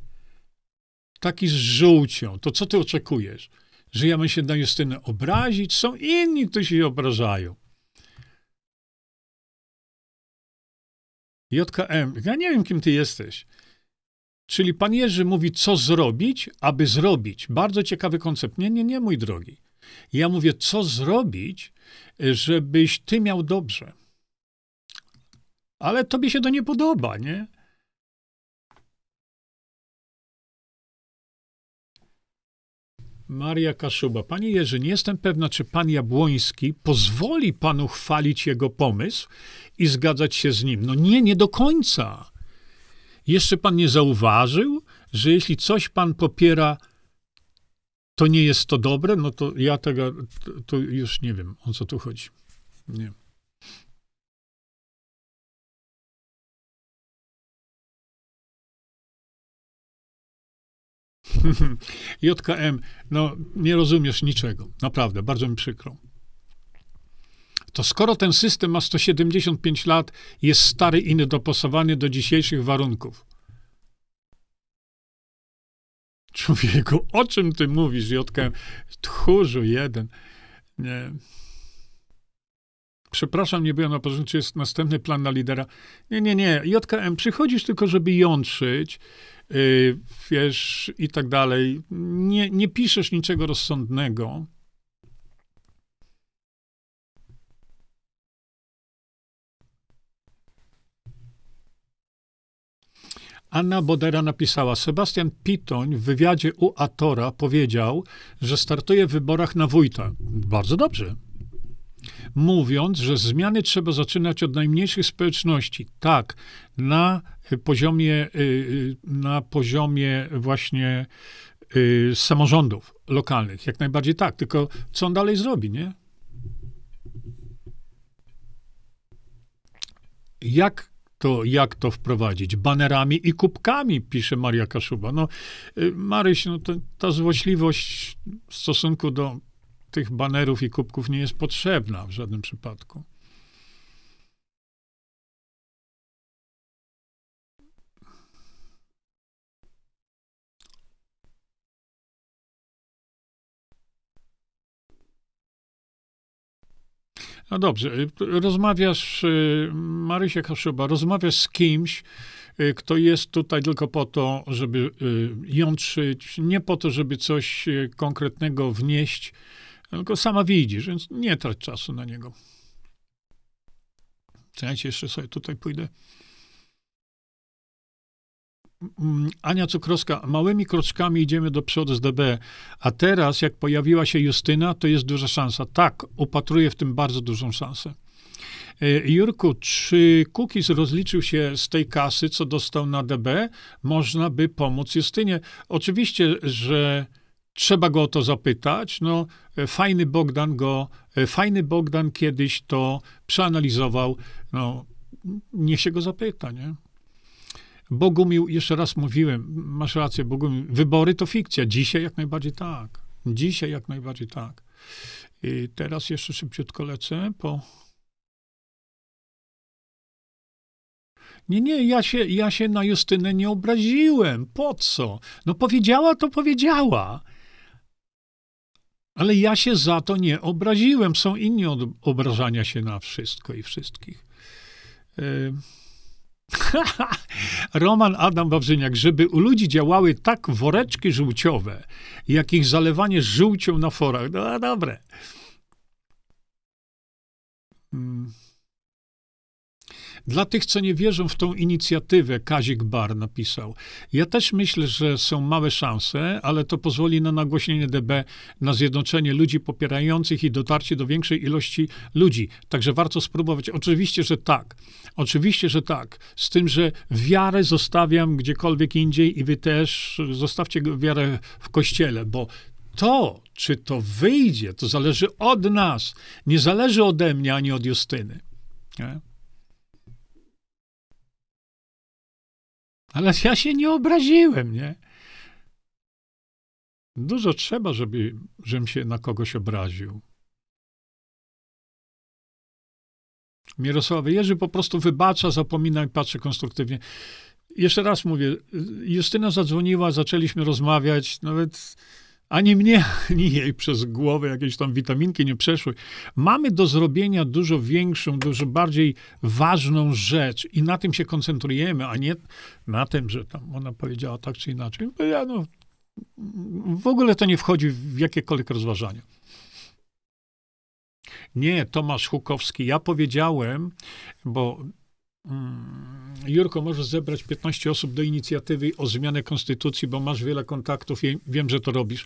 taki z żółcią. To co ty oczekujesz? Że ja mam się na Justynę obrazić? Są inni, którzy się obrażają. J K M, ja nie wiem, kim ty jesteś. Czyli pan Jerzy mówi, co zrobić, aby zrobić. Bardzo ciekawy koncept. Nie, nie, nie, mój drogi. Ja mówię, co zrobić, żebyś ty miał dobrze. Ale tobie się to nie podoba, nie? Maria Kaszuba. Panie Jerzy, nie jestem pewna, czy pan Jabłoński pozwoli panu chwalić jego pomysł i zgadzać się z nim. No nie, nie do końca. Jeszcze pan nie zauważył, że jeśli coś pan popiera, to nie jest to dobre? No to ja tego, to już nie wiem, o co tu chodzi. Nie. J K M, no nie rozumiesz niczego. Naprawdę, bardzo mi przykro. To skoro ten system ma sto siedemdziesiąt pięć lat, jest stary i niedopasowany do dzisiejszych warunków. Człowieku, o czym ty mówisz, J K M? Tchórzu jeden. Nie. Przepraszam, nie byłem na porządku, czy jest następny plan na lidera. Nie, nie, nie. J K M, przychodzisz tylko, żeby jątrzyć, yy, wiesz, i tak dalej. Nie, nie piszesz niczego rozsądnego. Anna Bodera napisała, Sebastian Pitoń w wywiadzie u Atora powiedział, że startuje w wyborach na wójta. Bardzo dobrze. Mówiąc, że zmiany trzeba zaczynać od najmniejszych społeczności. Tak, na poziomie, na poziomie właśnie samorządów lokalnych. Jak najbardziej tak. Tylko co on dalej zrobi, nie? Jak to jak to wprowadzić? Banerami i kubkami, pisze Maria Kaszuba. No, Maryś, no to, ta złośliwość w stosunku do tych banerów i kubków nie jest potrzebna w żadnym przypadku. No dobrze, rozmawiasz, Marysia Kaszuba, rozmawiasz z kimś, kto jest tutaj tylko po to, żeby jątrzyć, nie po to, żeby coś konkretnego wnieść, tylko sama widzisz, więc nie trać czasu na niego. Czekajcie, jeszcze sobie tutaj pójdę. Ania Cukrowska, małymi kroczkami idziemy do przodu z D B, a teraz jak pojawiła się Justyna, to jest duża szansa. Tak, upatruję w tym bardzo dużą szansę. Jurku, czy Kukiz rozliczył się z tej kasy, co dostał na D B? Można by pomóc Justynie. Oczywiście, że trzeba go o to zapytać. No, fajny Bogdan go, fajny Bogdan kiedyś to przeanalizował. No, niech się go zapyta, nie? Bogumił, jeszcze raz mówiłem, masz rację, Bogumił, wybory to fikcja. Dzisiaj jak najbardziej tak. Dzisiaj jak najbardziej tak. I teraz jeszcze szybciutko lecę po... Nie, nie, ja się, ja się na Justynę nie obraziłem. Po co? No powiedziała, to powiedziała. Ale ja się za to nie obraziłem. Są inni od obrażania się na wszystko i wszystkich. Yy... Roman Adam Wawrzyniak, żeby u ludzi działały tak woreczki żółciowe, jak ich zalewanie żółcią na forach. No dobre. Hmm. Dla tych, co nie wierzą w tą inicjatywę, Kazik Bar napisał. Ja też myślę, że są małe szanse, ale to pozwoli na nagłośnienie D B, na zjednoczenie ludzi popierających i dotarcie do większej ilości ludzi. Także warto spróbować. Oczywiście, że tak. Oczywiście, że tak. Z tym, że wiarę zostawiam gdziekolwiek indziej i wy też zostawcie wiarę w Kościele, bo to, czy to wyjdzie, to zależy od nas. Nie zależy ode mnie, ani od Justyny. Nie? Ale ja się nie obraziłem, nie? Dużo trzeba, żeby, żebym się na kogoś obraził. Mirosławie, Jerzy po prostu wybacza, zapomina i patrzy konstruktywnie. Jeszcze raz mówię, Justyna zadzwoniła, zaczęliśmy rozmawiać, nawet... Ani mnie, ani jej przez głowę jakieś tam witaminki nie przeszły. Mamy do zrobienia dużo większą, dużo bardziej ważną rzecz i na tym się koncentrujemy, a nie na tym, że tam ona powiedziała tak czy inaczej. Bo ja, no, w ogóle to nie wchodzi w jakiekolwiek rozważania. Nie, Tomasz Hukowski, ja powiedziałem, bo... Hmm. Jurko, możesz zebrać piętnaście osób do inicjatywy o zmianę konstytucji, bo masz wiele kontaktów i wiem, że to robisz.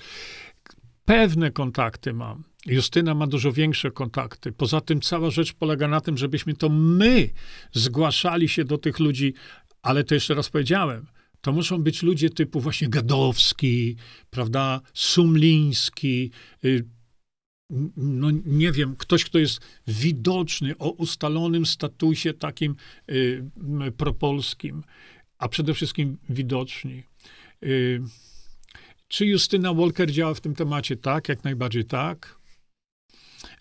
Pewne kontakty mam. Justyna ma dużo większe kontakty. Poza tym cała rzecz polega na tym, żebyśmy to my zgłaszali się do tych ludzi, ale to jeszcze raz powiedziałem, to muszą być ludzie typu właśnie Gadowski, prawda, Sumliński, y no nie wiem, ktoś, kto jest widoczny o ustalonym statusie takim y, propolskim, a przede wszystkim widoczni. Y, czy Justyna Walker działa w tym temacie? Tak, jak najbardziej tak.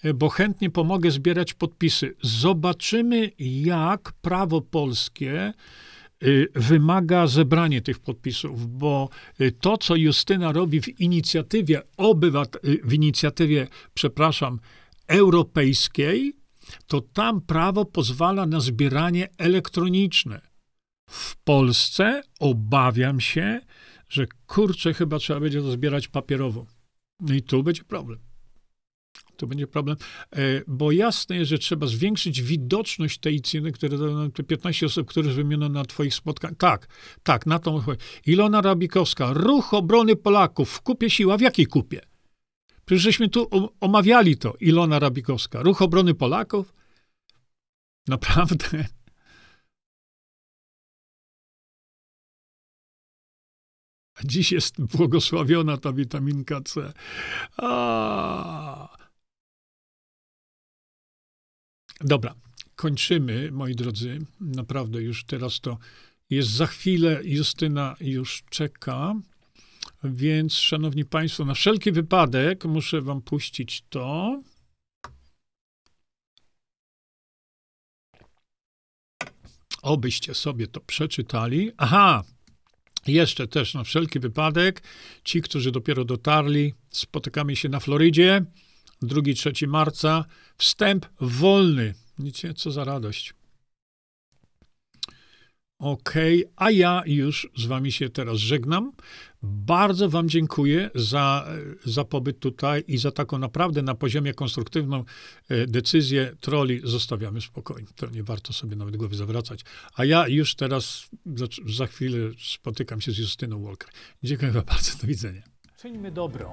Y, bo chętnie pomogę zbierać podpisy. Zobaczymy, jak prawo polskie wymaga zebranie tych podpisów, bo to, co Justyna robi w inicjatywie obywat... w inicjatywie, przepraszam, europejskiej, to tam prawo pozwala na zbieranie elektroniczne. W Polsce obawiam się, że kurczę, chyba trzeba będzie to zbierać papierowo. I tu będzie problem. To będzie problem, bo jasne jest, że trzeba zwiększyć widoczność tej ceny, które te piętnaście osób, które wymieniono na twoich spotkaniach. Tak, tak, na tą... Ilona Rabikowska, ruch obrony Polaków w kupie siła. W jakiej kupie? Przecież żeśmy tu omawiali to. Ilona Rabikowska, ruch obrony Polaków? Naprawdę? Dziś jest błogosławiona ta witaminka C. A. Dobra, kończymy, moi drodzy. Naprawdę już teraz to jest za chwilę. Justyna już czeka. Więc, szanowni państwo, na wszelki wypadek muszę wam puścić to. Obyście sobie to przeczytali. Aha! Jeszcze też na wszelki wypadek, ci, którzy dopiero dotarli, spotykamy się na Florydzie, drugiego do trzeciego marca. Wstęp wolny. Widzicie, co za radość. Okej, okay. A ja już z wami się teraz żegnam. Bardzo wam dziękuję za, za pobyt tutaj i za taką naprawdę na poziomie konstruktywną decyzję. Troli zostawiamy spokojnie. To nie warto sobie nawet głowy zawracać. A ja już teraz za, za chwilę spotykam się z Justyną Walker. Dziękuję wam bardzo. Do widzenia. Czyńmy dobro.